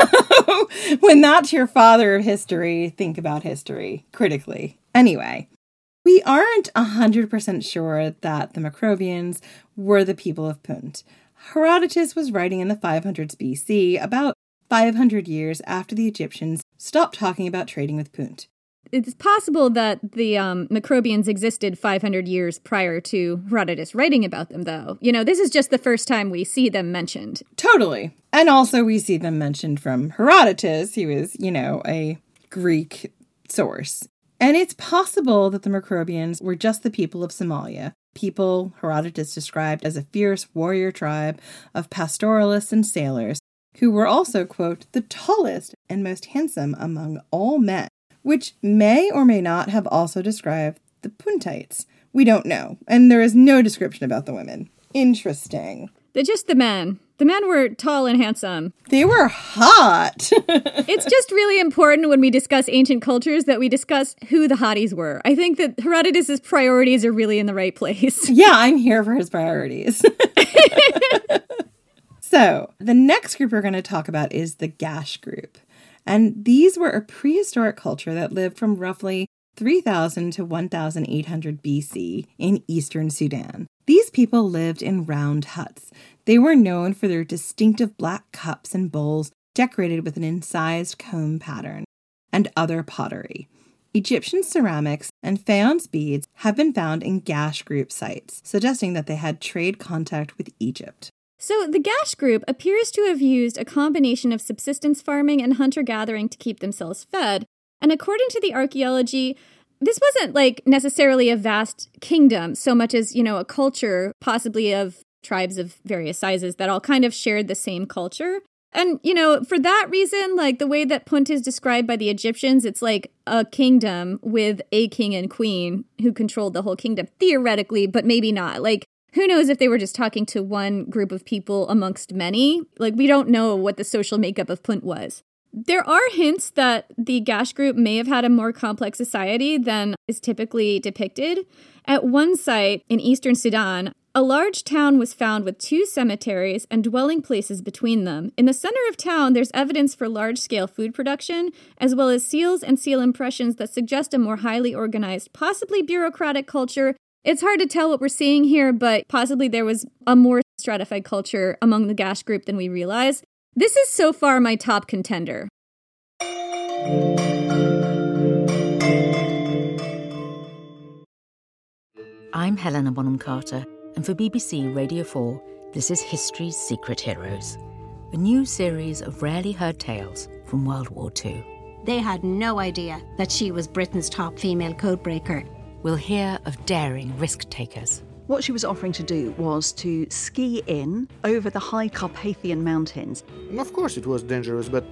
when that's your father of history, think about history critically. Anyway. We aren't 100% sure that the Macrobians were the people of Punt. Herodotus was writing in the 500s BC, about 500 years after the Egyptians stopped talking about trading with Punt. It's possible that the Macrobians existed 500 years prior to Herodotus writing about them, though. This is just the first time we see them mentioned. Totally. And also we see them mentioned from Herodotus, who is, a Greek source. And it's possible that the Macrobians were just the people of Somalia, people Herodotus described as a fierce warrior tribe of pastoralists and sailors, who were also, quote, the tallest and most handsome among all men, which may or may not have also described the Puntites. We don't know, and there is no description about the women. Interesting. They're just the men. The men were tall and handsome. They were hot. It's just really important when we discuss ancient cultures that we discuss who the hotties were. I think that Herodotus's priorities are really in the right place. Yeah, I'm here for his priorities. So the next group we're going to talk about is the Gash group. And these were a prehistoric culture that lived from roughly 3000 to 1800 BC in eastern Sudan. These people lived in round huts. They were known for their distinctive black cups and bowls decorated with an incised comb pattern and other pottery. Egyptian ceramics and faience beads have been found in Gash group sites, suggesting that they had trade contact with Egypt. So the Gash group appears to have used a combination of subsistence farming and hunter-gathering to keep themselves fed. And according to the archaeology, this wasn't necessarily a vast kingdom so much as, a culture possibly of tribes of various sizes that all kind of shared the same culture. And, for that reason, the way that Punt is described by the Egyptians, it's a kingdom with a king and queen who controlled the whole kingdom, theoretically, but maybe not. Who knows if they were just talking to one group of people amongst many? We don't know what the social makeup of Punt was. There are hints that the Gash group may have had a more complex society than is typically depicted. At one site in eastern Sudan, a large town was found with two cemeteries and dwelling places between them. In the center of town, there's evidence for large-scale food production, as well as seals and seal impressions that suggest a more highly organized, possibly bureaucratic culture. It's hard to tell what we're seeing here, but possibly there was a more stratified culture among the Gash group than we realize. This is so far my top contender. I'm Helena Bonham Carter, and for BBC Radio 4, this is History's Secret Heroes, a new series of rarely heard tales from World War II. They had no idea that she was Britain's top female codebreaker. We'll hear of daring risk-takers. What she was offering to do was to ski in over the high Carpathian mountains. Of course it was dangerous, but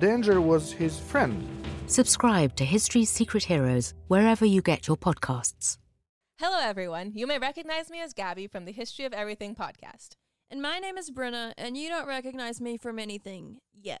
danger was his friend. Subscribe to History's Secret Heroes wherever you get your podcasts. Hello, everyone. You may recognize me as Gabby from the History of Everything podcast. And my name is Brenna, and you don't recognize me from anything yet.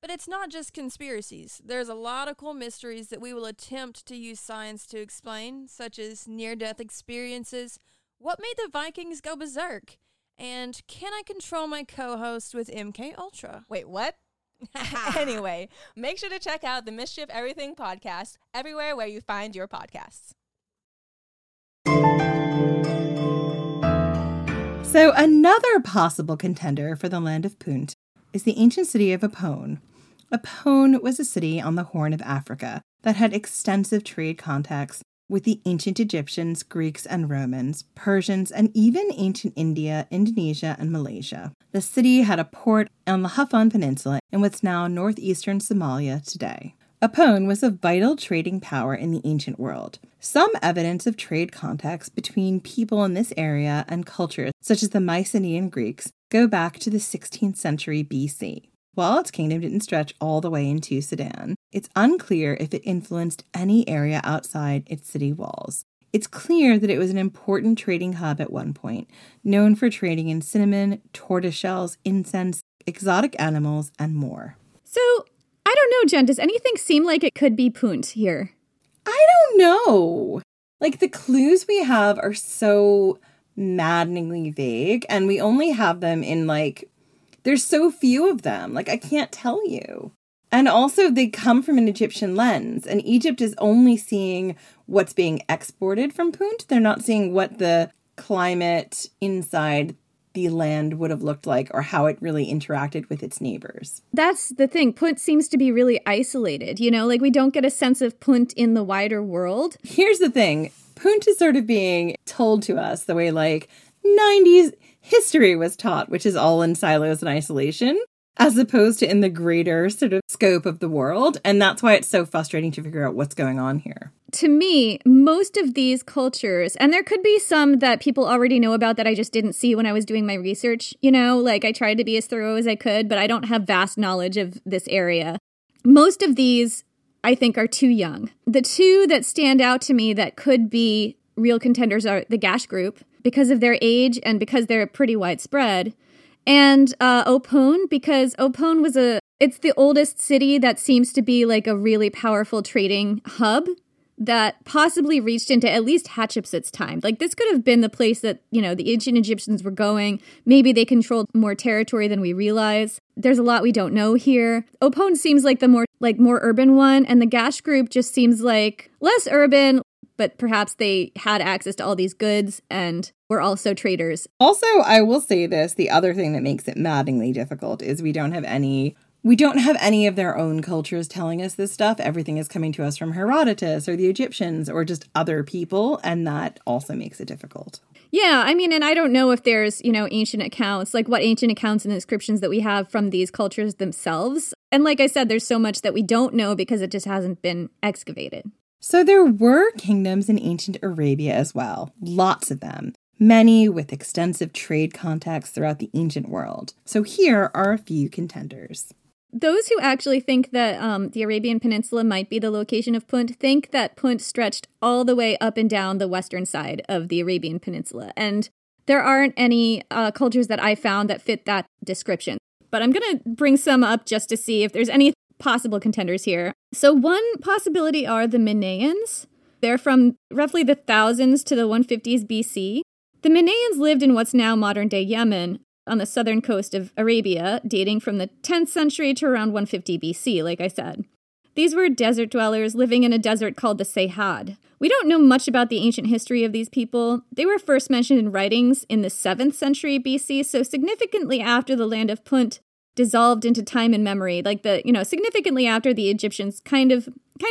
But it's not just conspiracies. There's a lot of cool mysteries that we will attempt to use science to explain, such as near-death experiences, what made the Vikings go berserk, and can I control my co-host with MK Ultra? Wait, what? Anyway, make sure to check out the Mystery of Everything podcast everywhere where you find your podcasts. So another possible contender for the land of Punt is the ancient city of Opone. Opone was a city on the Horn of Africa that had extensive trade contacts with the ancient Egyptians, Greeks and Romans, Persians, and even ancient India, Indonesia, and Malaysia. The city had a port on the Hafan Peninsula in what's now northeastern Somalia today. Opone was a vital trading power in the ancient world. Some evidence of trade contacts between people in this area and cultures, such as the Mycenaean Greeks, go back to the 16th century BC. While its kingdom didn't stretch all the way into Sudan, it's unclear if it influenced any area outside its city walls. It's clear that it was an important trading hub at one point, known for trading in cinnamon, tortoiseshells, incense, exotic animals, and more. So, I don't know, Jen, does anything seem like it could be Punt here? I don't know. Like, the clues we have are so maddeningly vague, and we only have them in, like, there's so few of them. Like, I can't tell you. And also, they come from an Egyptian lens, and Egypt is only seeing what's being exported from Punt. They're not seeing what the climate inside the land would have looked like or how it really interacted with its neighbors. That's the thing. Punt seems to be really isolated, you know? Like, we don't get a sense of Punt in the wider world. Here's the thing. Punt is sort of being told to us the way, like, 90s history was taught, which is all in silos and isolation, as opposed to in the greater sort of scope of the world. And that's why it's so frustrating to figure out what's going on here. To me, most of these cultures, and there could be some that people already know about that I just didn't see when I was doing my research, you know, like I tried to be as thorough as I could, but I don't have vast knowledge of this area. Most of these, I think, are too young. The two that stand out to me that could be real contenders are the Gash group, because of their age and because they're pretty widespread, and Opone, because Opone was it's the oldest city that seems to be like a really powerful trading hub that possibly reached into at least Hatshepsut's time. Like, this could have been the place that, you know, the ancient Egyptians were going. Maybe they controlled more territory than we realize. There's a lot we don't know here. Opone seems like the more urban one, and the Gash group just seems like less urban, but perhaps they had access to all these goods and were also traders. Also, I will say this, the other thing that makes it maddeningly difficult is we don't have any of their own cultures telling us this stuff. Everything is coming to us from Herodotus or the Egyptians or just other people. And that also makes it difficult. Yeah, I mean, and I don't know if there's, you know, ancient accounts, like what ancient accounts and inscriptions that we have from these cultures themselves. And like I said, there's so much that we don't know because it just hasn't been excavated. So there were kingdoms in ancient Arabia as well. Lots of them. Many with extensive trade contacts throughout the ancient world. So here are a few contenders. Those who actually think that the Arabian Peninsula might be the location of Punt think that Punt stretched all the way up and down the western side of the Arabian Peninsula. And there aren't any cultures that I found that fit that description. But I'm going to bring some up just to see if there's any possible contenders here. So one possibility are the Minaeans. They're from roughly the 1000s to the 150s BC. The Minaeans lived in what's now modern-day Yemen, on the southern coast of Arabia, dating from the 10th century to around 150 BC, like I said. These were desert dwellers living in a desert called the Sahad. We don't know much about the ancient history of these people. They were first mentioned in writings in the 7th century BC, so significantly after the land of Punt dissolved into time and memory, like the, you know, significantly after the Egyptians kind of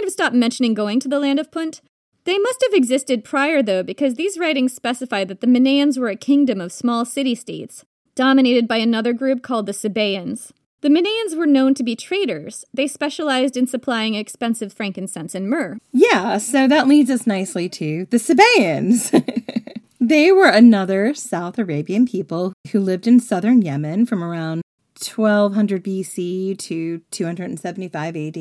stopped mentioning going to the land of Punt. They must have existed prior, though, because these writings specify that the Minaeans were a kingdom of small city-states, dominated by another group called the Sabaeans. The Minaeans were known to be traders. They specialized in supplying expensive frankincense and myrrh. Yeah, so that leads us nicely to the Sabaeans. They were another South Arabian people who lived in southern Yemen from around 1200 BC to 275 AD.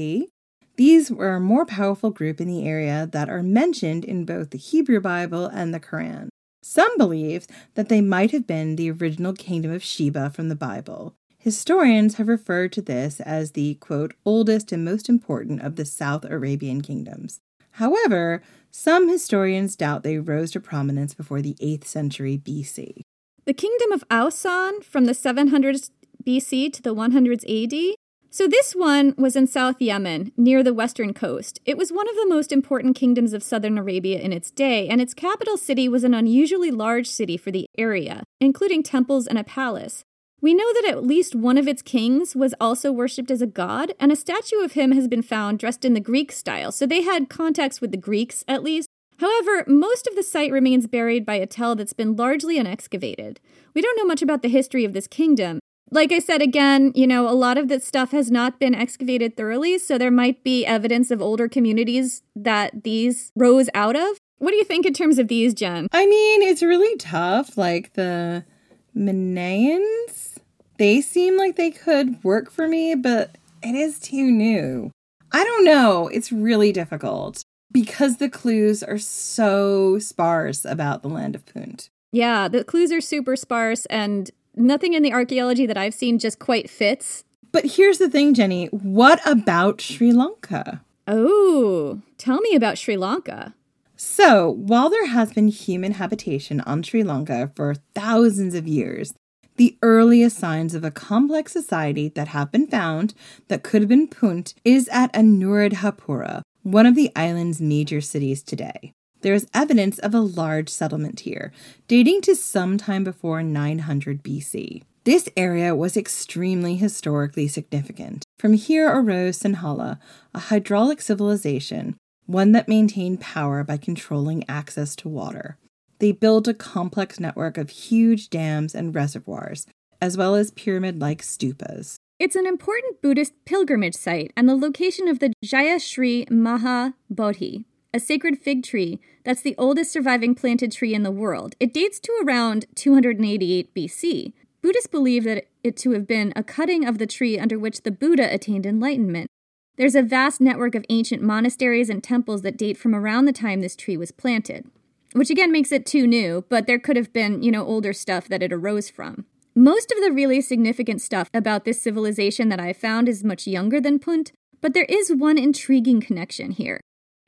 These were a more powerful group in the area that are mentioned in both the Hebrew Bible and the Quran. Some believe that they might have been the original kingdom of Sheba from the Bible. Historians have referred to this as the, quote, oldest and most important of the South Arabian kingdoms. However, some historians doubt they rose to prominence before the 8th century BC. The kingdom of Awsan from the 700s BC to the 100s AD. So this one was in South Yemen, near the western coast. It was one of the most important kingdoms of southern Arabia in its day, and its capital city was an unusually large city for the area, including temples and a palace. We know that at least one of its kings was also worshipped as a god, and a statue of him has been found dressed in the Greek style, so they had contacts with the Greeks, at least. However, most of the site remains buried by a tell that's been largely unexcavated. We don't know much about the history of this kingdom. Like I said, again, you know, a lot of this stuff has not been excavated thoroughly, so there might be evidence of older communities that these rose out of. What do you think in terms of these, Jen? I mean, it's really tough. Like, the Minaeans, they seem like they could work for me, but it is too new. I don't know. It's really difficult because the clues are so sparse about the land of Punt. Yeah, the clues are super sparse, and nothing in the archaeology that I've seen just quite fits. But here's the thing, Jenny. What about Sri Lanka? Oh, tell me about Sri Lanka. So, while there has been human habitation on Sri Lanka for thousands of years, the earliest signs of a complex society that have been found that could have been Punt is at Anuradhapura, one of the island's major cities today. There is evidence of a large settlement here, dating to sometime before 900 BC. This area was extremely historically significant. From here arose Sinhala, a hydraulic civilization, one that maintained power by controlling access to water. They built a complex network of huge dams and reservoirs, as well as pyramid-like stupas. It's an important Buddhist pilgrimage site and the location of the Jaya Sri Maha Bodhi, a sacred fig tree that's the oldest surviving planted tree in the world. It dates to around 288 BC. Buddhists believe that it to have been a cutting of the tree under which the Buddha attained enlightenment. There's a vast network of ancient monasteries and temples that date from around the time this tree was planted, which again makes it too new, but there could have been, you know, older stuff that it arose from. Most of the really significant stuff about this civilization that I found is much younger than Punt, but there is one intriguing connection here.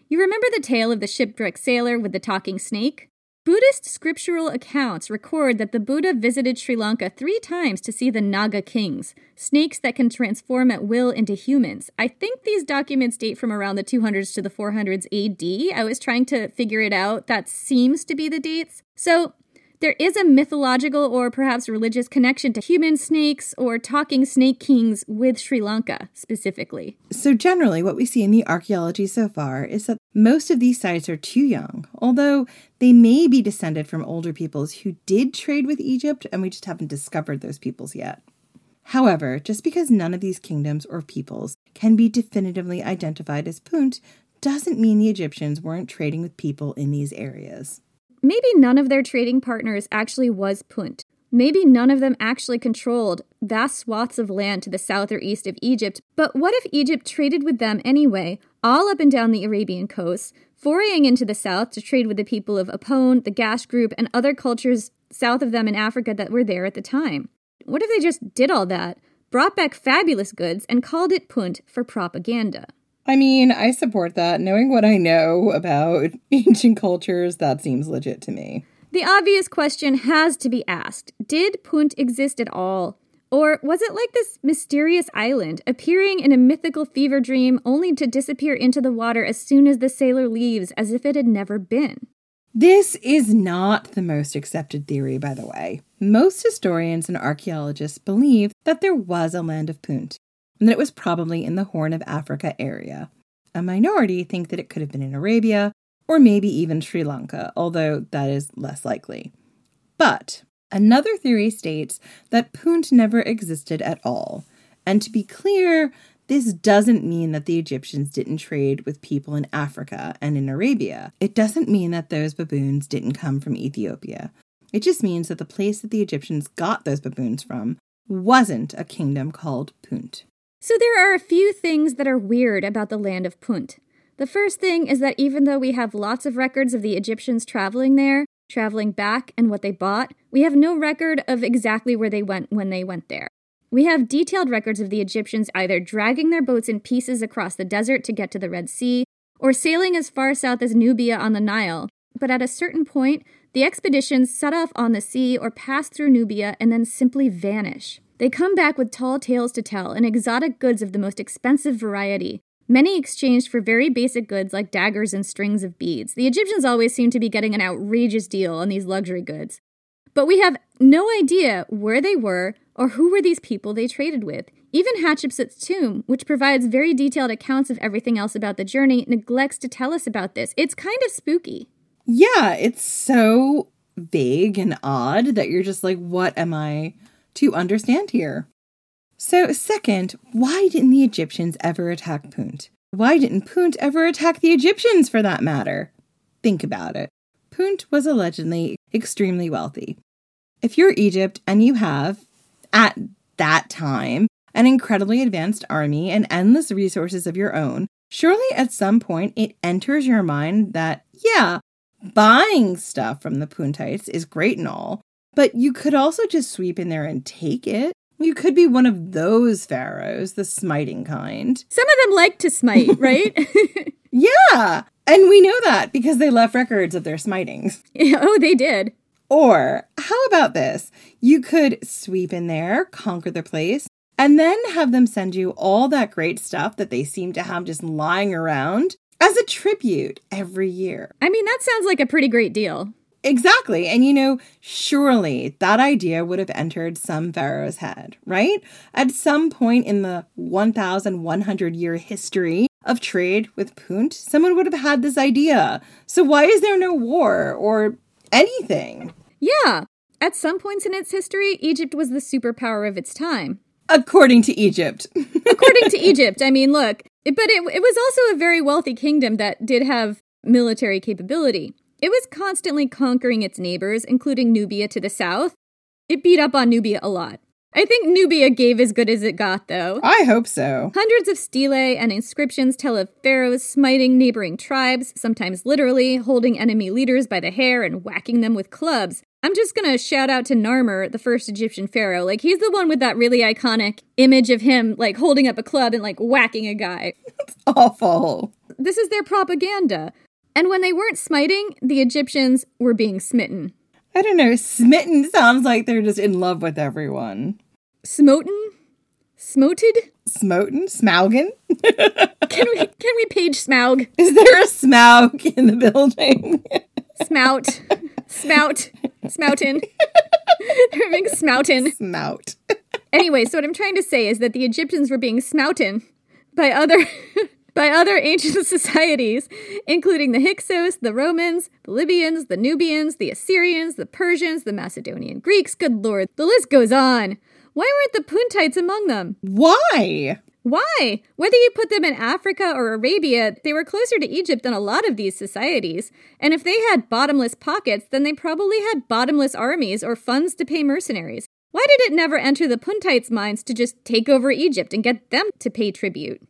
You remember the tale of the shipwrecked sailor with the talking snake? Buddhist scriptural accounts record that the Buddha visited Sri Lanka 3 times to see the Naga kings, snakes that can transform at will into humans. I think these documents date from around the 200s to the 400s AD. I was trying to figure it out. That seems to be the dates. So there is a mythological or perhaps religious connection to human snakes or talking snake kings with Sri Lanka, specifically. So generally, what we see in the archaeology so far is that most of these sites are too young, although they may be descended from older peoples who did trade with Egypt, and we just haven't discovered those peoples yet. However, just because none of these kingdoms or peoples can be definitively identified as Punt doesn't mean the Egyptians weren't trading with people in these areas. Maybe none of their trading partners actually was Punt. Maybe none of them actually controlled vast swaths of land to the south or east of Egypt. But what if Egypt traded with them anyway, all up and down the Arabian coast, foraying into the south to trade with the people of Opone, the Gash group, and other cultures south of them in Africa that were there at the time? What if they just did all that, brought back fabulous goods, and called it Punt for propaganda? I mean, I support that. Knowing what I know about ancient cultures, that seems legit to me. The obvious question has to be asked. Did Punt exist at all? Or was it like this mysterious island, appearing in a mythical fever dream only to disappear into the water as soon as the sailor leaves, as if it had never been? This is not the most accepted theory, by the way. Most historians and archaeologists believe that there was a land of Punt, and that it was probably in the Horn of Africa area. A minority think that it could have been in Arabia, or maybe even Sri Lanka, although that is less likely. But another theory states that Punt never existed at all. And to be clear, this doesn't mean that the Egyptians didn't trade with people in Africa and in Arabia. It doesn't mean that those baboons didn't come from Ethiopia. It just means that the place that the Egyptians got those baboons from wasn't a kingdom called Punt. So there are a few things that are weird about the land of Punt. The first thing is that even though we have lots of records of the Egyptians traveling there, traveling back, and what they bought, we have no record of exactly where they went when they went there. We have detailed records of the Egyptians either dragging their boats in pieces across the desert to get to the Red Sea, or sailing as far south as Nubia on the Nile. But at a certain point, the expeditions set off on the sea or pass through Nubia and then simply vanish. They come back with tall tales to tell and exotic goods of the most expensive variety. Many exchanged for very basic goods like daggers and strings of beads. The Egyptians always seem to be getting an outrageous deal on these luxury goods. But we have no idea where they were or who were these people they traded with. Even Hatshepsut's tomb, which provides very detailed accounts of everything else about the journey, neglects to tell us about this. It's kind of spooky. Yeah, it's so vague and odd that you're just like, what am I to understand here? So second, why didn't the Egyptians ever attack Punt? Why didn't Punt ever attack the Egyptians, for that matter? Think about it. Punt was allegedly extremely wealthy. If you're Egypt and you have, at that time, an incredibly advanced army and endless resources of your own, surely at some point it enters your mind that, yeah, buying stuff from the Puntites is great and all, but you could also just sweep in there and take it. You could be one of those pharaohs, the smiting kind. Some of them like to smite, right? Yeah, and we know that because they left records of their smitings. Oh, they did. Or, how about this? You could sweep in there, conquer the place, and then have them send you all that great stuff that they seem to have just lying around as a tribute every year. I mean, that sounds like a pretty great deal. Exactly. And, you know, surely that idea would have entered some pharaoh's head, right? At some point in the 1,100-year history of trade with Punt, someone would have had this idea. So why is there no war or anything? Yeah. At some points in its history, Egypt was the superpower of its time. According to Egypt. According to Egypt. I mean, look, but it was also a very wealthy kingdom that did have military capability. It was constantly conquering its neighbors, including Nubia to the south. It beat up on Nubia a lot. I think Nubia gave as good as it got, though. I hope so. Hundreds of stelae and inscriptions tell of pharaohs smiting neighboring tribes, sometimes literally, holding enemy leaders by the hair and whacking them with clubs. I'm just going to shout out to Narmer, the first Egyptian pharaoh. Like, he's the one with that really iconic image of him, like, holding up a club and, like, whacking a guy. That's awful. This is their propaganda. And when they weren't smiting, the Egyptians were being smitten. I don't know. Smitten sounds like they're just in love with everyone. Smoten? Smoted? Smoten? Smaugen? Can we page Smaug? Is there a Smaug in the building? Smout. Smout. Smoutin. They're having smoutin. Smout. Anyway, so what I'm trying to say is that the Egyptians were being smoutin by other ancient societies, including the Hyksos, the Romans, the Libyans, the Nubians, the Assyrians, the Persians, the Macedonian Greeks. Good lord, the list goes on. Why weren't the Puntites among them? Why? Why? Whether you put them in Africa or Arabia, they were closer to Egypt than a lot of these societies. And if they had bottomless pockets, then they probably had bottomless armies or funds to pay mercenaries. Why did it never enter the Puntites' minds to just take over Egypt and get them to pay tribute?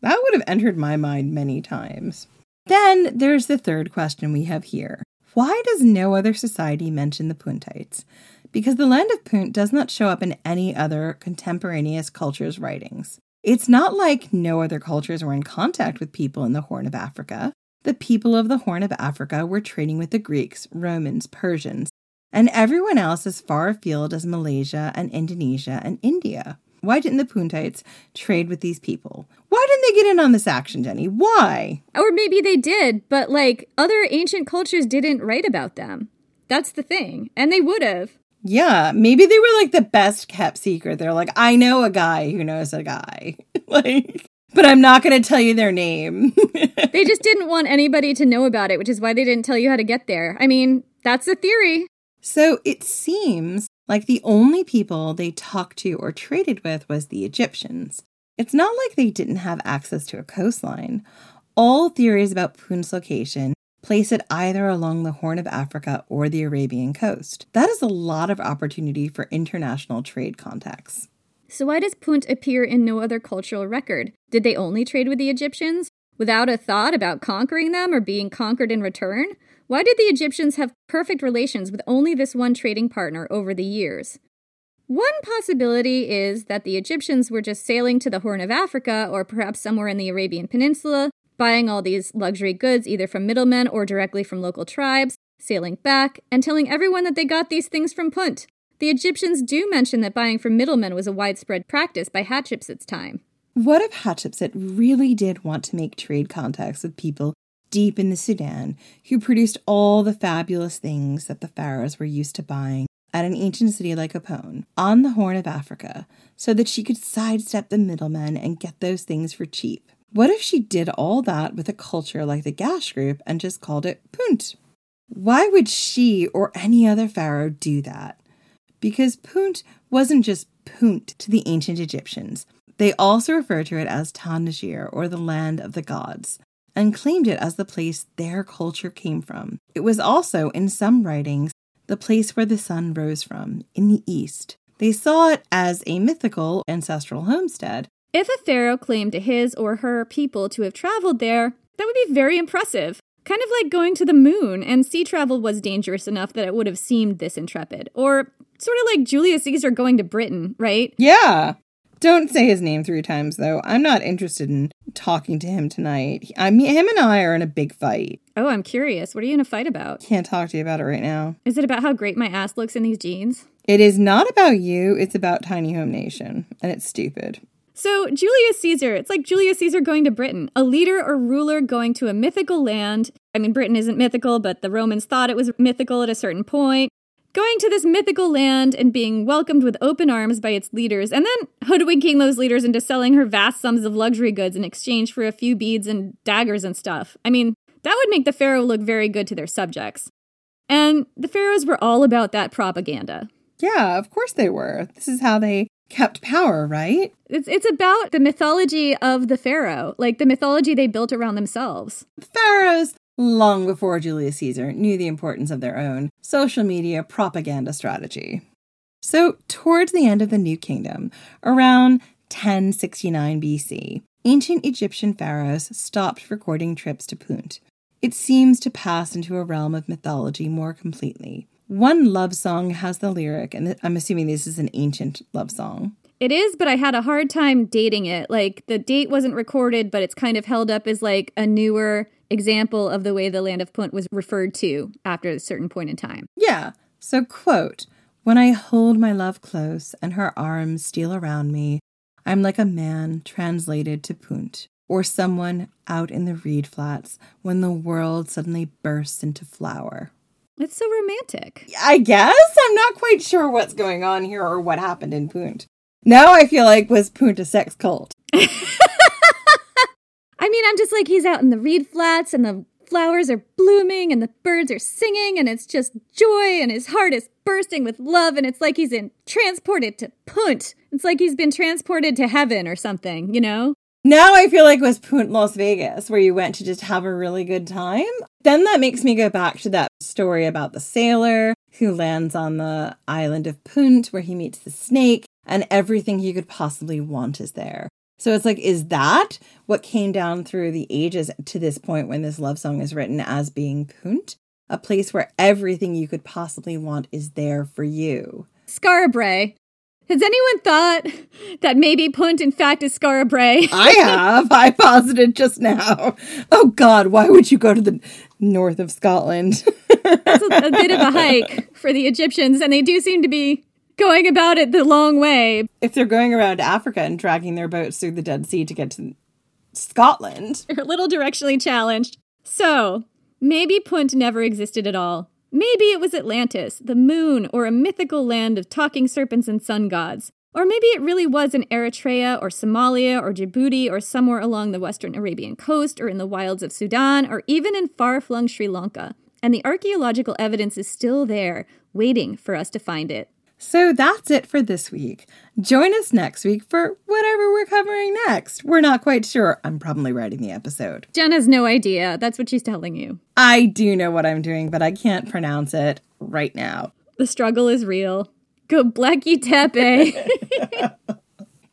That would have entered my mind many times. Then there's the third question we have here. Why does no other society mention the Puntites? Because the land of Punt does not show up in any other contemporaneous culture's writings. It's not like no other cultures were in contact with people in the Horn of Africa. The people of the Horn of Africa were trading with the Greeks, Romans, Persians, and everyone else as far afield as Malaysia and Indonesia and India. Why didn't the Puntites trade with these people? Why didn't they get in on this action, Jenny? Why? Or maybe they did, but like other ancient cultures didn't write about them. That's the thing. And they would have. Yeah, maybe they were like the best kept secret. They're like, I know a guy who knows a guy. But I'm not going to tell you their name. They just didn't want anybody to know about it, which is why they didn't tell you how to get there. I mean, that's a theory. So it seems like the only people they talked to or traded with was the Egyptians. It's not like they didn't have access to a coastline. All theories about Punt's location place it either along the Horn of Africa or the Arabian coast. That is a lot of opportunity for international trade contacts. So why does Punt appear in no other cultural record? Did they only trade with the Egyptians? Without a thought about conquering them or being conquered in return? Why did the Egyptians have perfect relations with only this one trading partner over the years? One possibility is that the Egyptians were just sailing to the Horn of Africa, or perhaps somewhere in the Arabian Peninsula, buying all these luxury goods either from middlemen or directly from local tribes, sailing back, and telling everyone that they got these things from Punt. The Egyptians do mention that buying from middlemen was a widespread practice by Hatshepsut's time. What if Hatshepsut really did want to make trade contacts with people deep in the Sudan who produced all the fabulous things that the pharaohs were used to buying at an ancient city like Opone on the Horn of Africa so that she could sidestep the middlemen and get those things for cheap? What if she did all that with a culture like the Gash group and just called it Punt? Why would she or any other pharaoh do that? Because Punt wasn't just Punt to the ancient Egyptians. They also referred to it as Tanjir, or the land of the gods, and claimed it as the place their culture came from. It was also, in some writings, the place where the sun rose from, in the east. They saw it as a mythical ancestral homestead. If a pharaoh claimed to his or her people to have traveled there, that would be very impressive. Kind of like going to the moon, and sea travel was dangerous enough that it would have seemed this intrepid. Or sort of like Julius Caesar going to Britain, right? Yeah. Don't say his name 3 times, though. I'm not interested in talking to him tonight. Him and I are in a big fight. Oh, I'm curious. What are you in a fight about? Can't talk to you about it right now. Is it about how great my ass looks in these jeans? It is not about you. It's about Tiny Home Nation. And it's stupid. So Julius Caesar, it's like Julius Caesar going to Britain, a leader or ruler going to a mythical land. I mean, Britain isn't mythical, but the Romans thought it was mythical at a certain point. Going to this mythical land and being welcomed with open arms by its leaders, and then hoodwinking those leaders into selling her vast sums of luxury goods in exchange for a few beads and daggers and stuff. I mean, that would make the pharaoh look very good to their subjects. And the pharaohs were all about that propaganda. Yeah, of course they were. This is how they kept power, right? It's about the mythology of the pharaoh, like the mythology they built around themselves. The pharaohs, long before Julius Caesar, knew the importance of their own social media propaganda strategy. So, towards the end of the New Kingdom, around 1069 BC, ancient Egyptian pharaohs stopped recording trips to Punt. It seems to pass into a realm of mythology more completely. One love song has the lyric, and I'm assuming this is an ancient love song. It is, but I had a hard time dating it. Like, the date wasn't recorded, but it's kind of held up as, like, a newer example of the way the land of Punt was referred to after a certain point in time. Yeah. So, quote, "When I hold my love close and her arms steal around me, I'm like a man translated to Punt, or someone out in the reed flats when the world suddenly bursts into flower." It's so romantic. I guess. I'm not quite sure what's going on here or what happened in Punt. Now I feel like, was Punt a sex cult? I mean, I'm just like, he's out in the reed flats and the flowers are blooming and the birds are singing and it's just joy and his heart is bursting with love and it's like he's transported to Punt. It's like he's been transported to heaven or something, you know? Now I feel like it was Punt Las Vegas, where you went to just have a really good time. Then that makes me go back to that story about the sailor who lands on the island of Punt where he meets the snake and everything he could possibly want is there. So it's like, is that what came down through the ages to this point when this love song is written as being Punt? A place where everything you could possibly want is there for you. Scarabray. Has anyone thought that maybe Punt, in fact, is Scarabray? I have. I posited just now. Oh, God, why would you go to the north of Scotland? That's a bit of a hike for the Egyptians, and they do seem to be going about it the long way. If they're going around Africa and dragging their boats through the Dead Sea to get to Scotland. They're a little directionally challenged. So, maybe Punt never existed at all. Maybe it was Atlantis, the moon, or a mythical land of talking serpents and sun gods. Or maybe it really was in Eritrea or Somalia or Djibouti or somewhere along the western Arabian coast or in the wilds of Sudan or even in far-flung Sri Lanka. And the archaeological evidence is still there, waiting for us to find it. So that's it for this week. Join us next week for whatever we're covering next. We're not quite sure. I'm probably writing the episode. Jen has no idea. That's what she's telling you. I do know what I'm doing, but I can't pronounce it right now. The struggle is real. Go Blackie Tepe.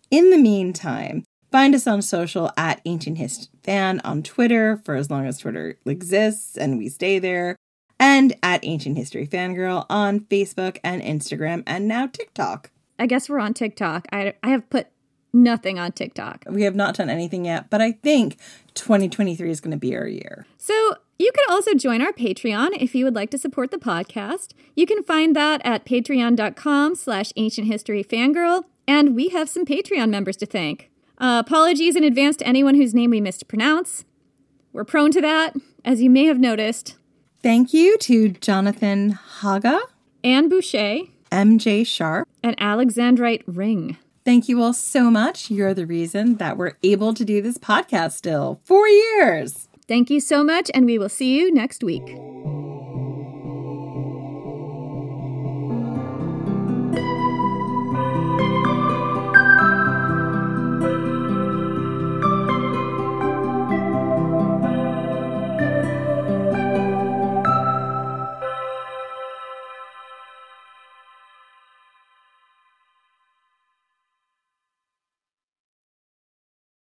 In the meantime, find us on social at Ancient History Fan on Twitter for as long as Twitter exists and we stay there. And at Ancient History Fangirl on Facebook and Instagram and now TikTok. I guess we're on TikTok. I have put nothing on TikTok. We have not done anything yet, but I think 2023 is going to be our year. So you can also join our Patreon if you would like to support the podcast. You can find that at patreon.com/ancienthistoryfangirl, and we have some Patreon members to thank. Apologies in advance to anyone whose name we mispronounce. We're prone to that, as you may have noticed. Thank you to Jonathan Haga, Anne Boucher, MJ Sharp, and Alexandrite Ring. Thank you all so much. You're the reason that we're able to do this podcast still. 4 years. Thank you so much, and we will see you next week.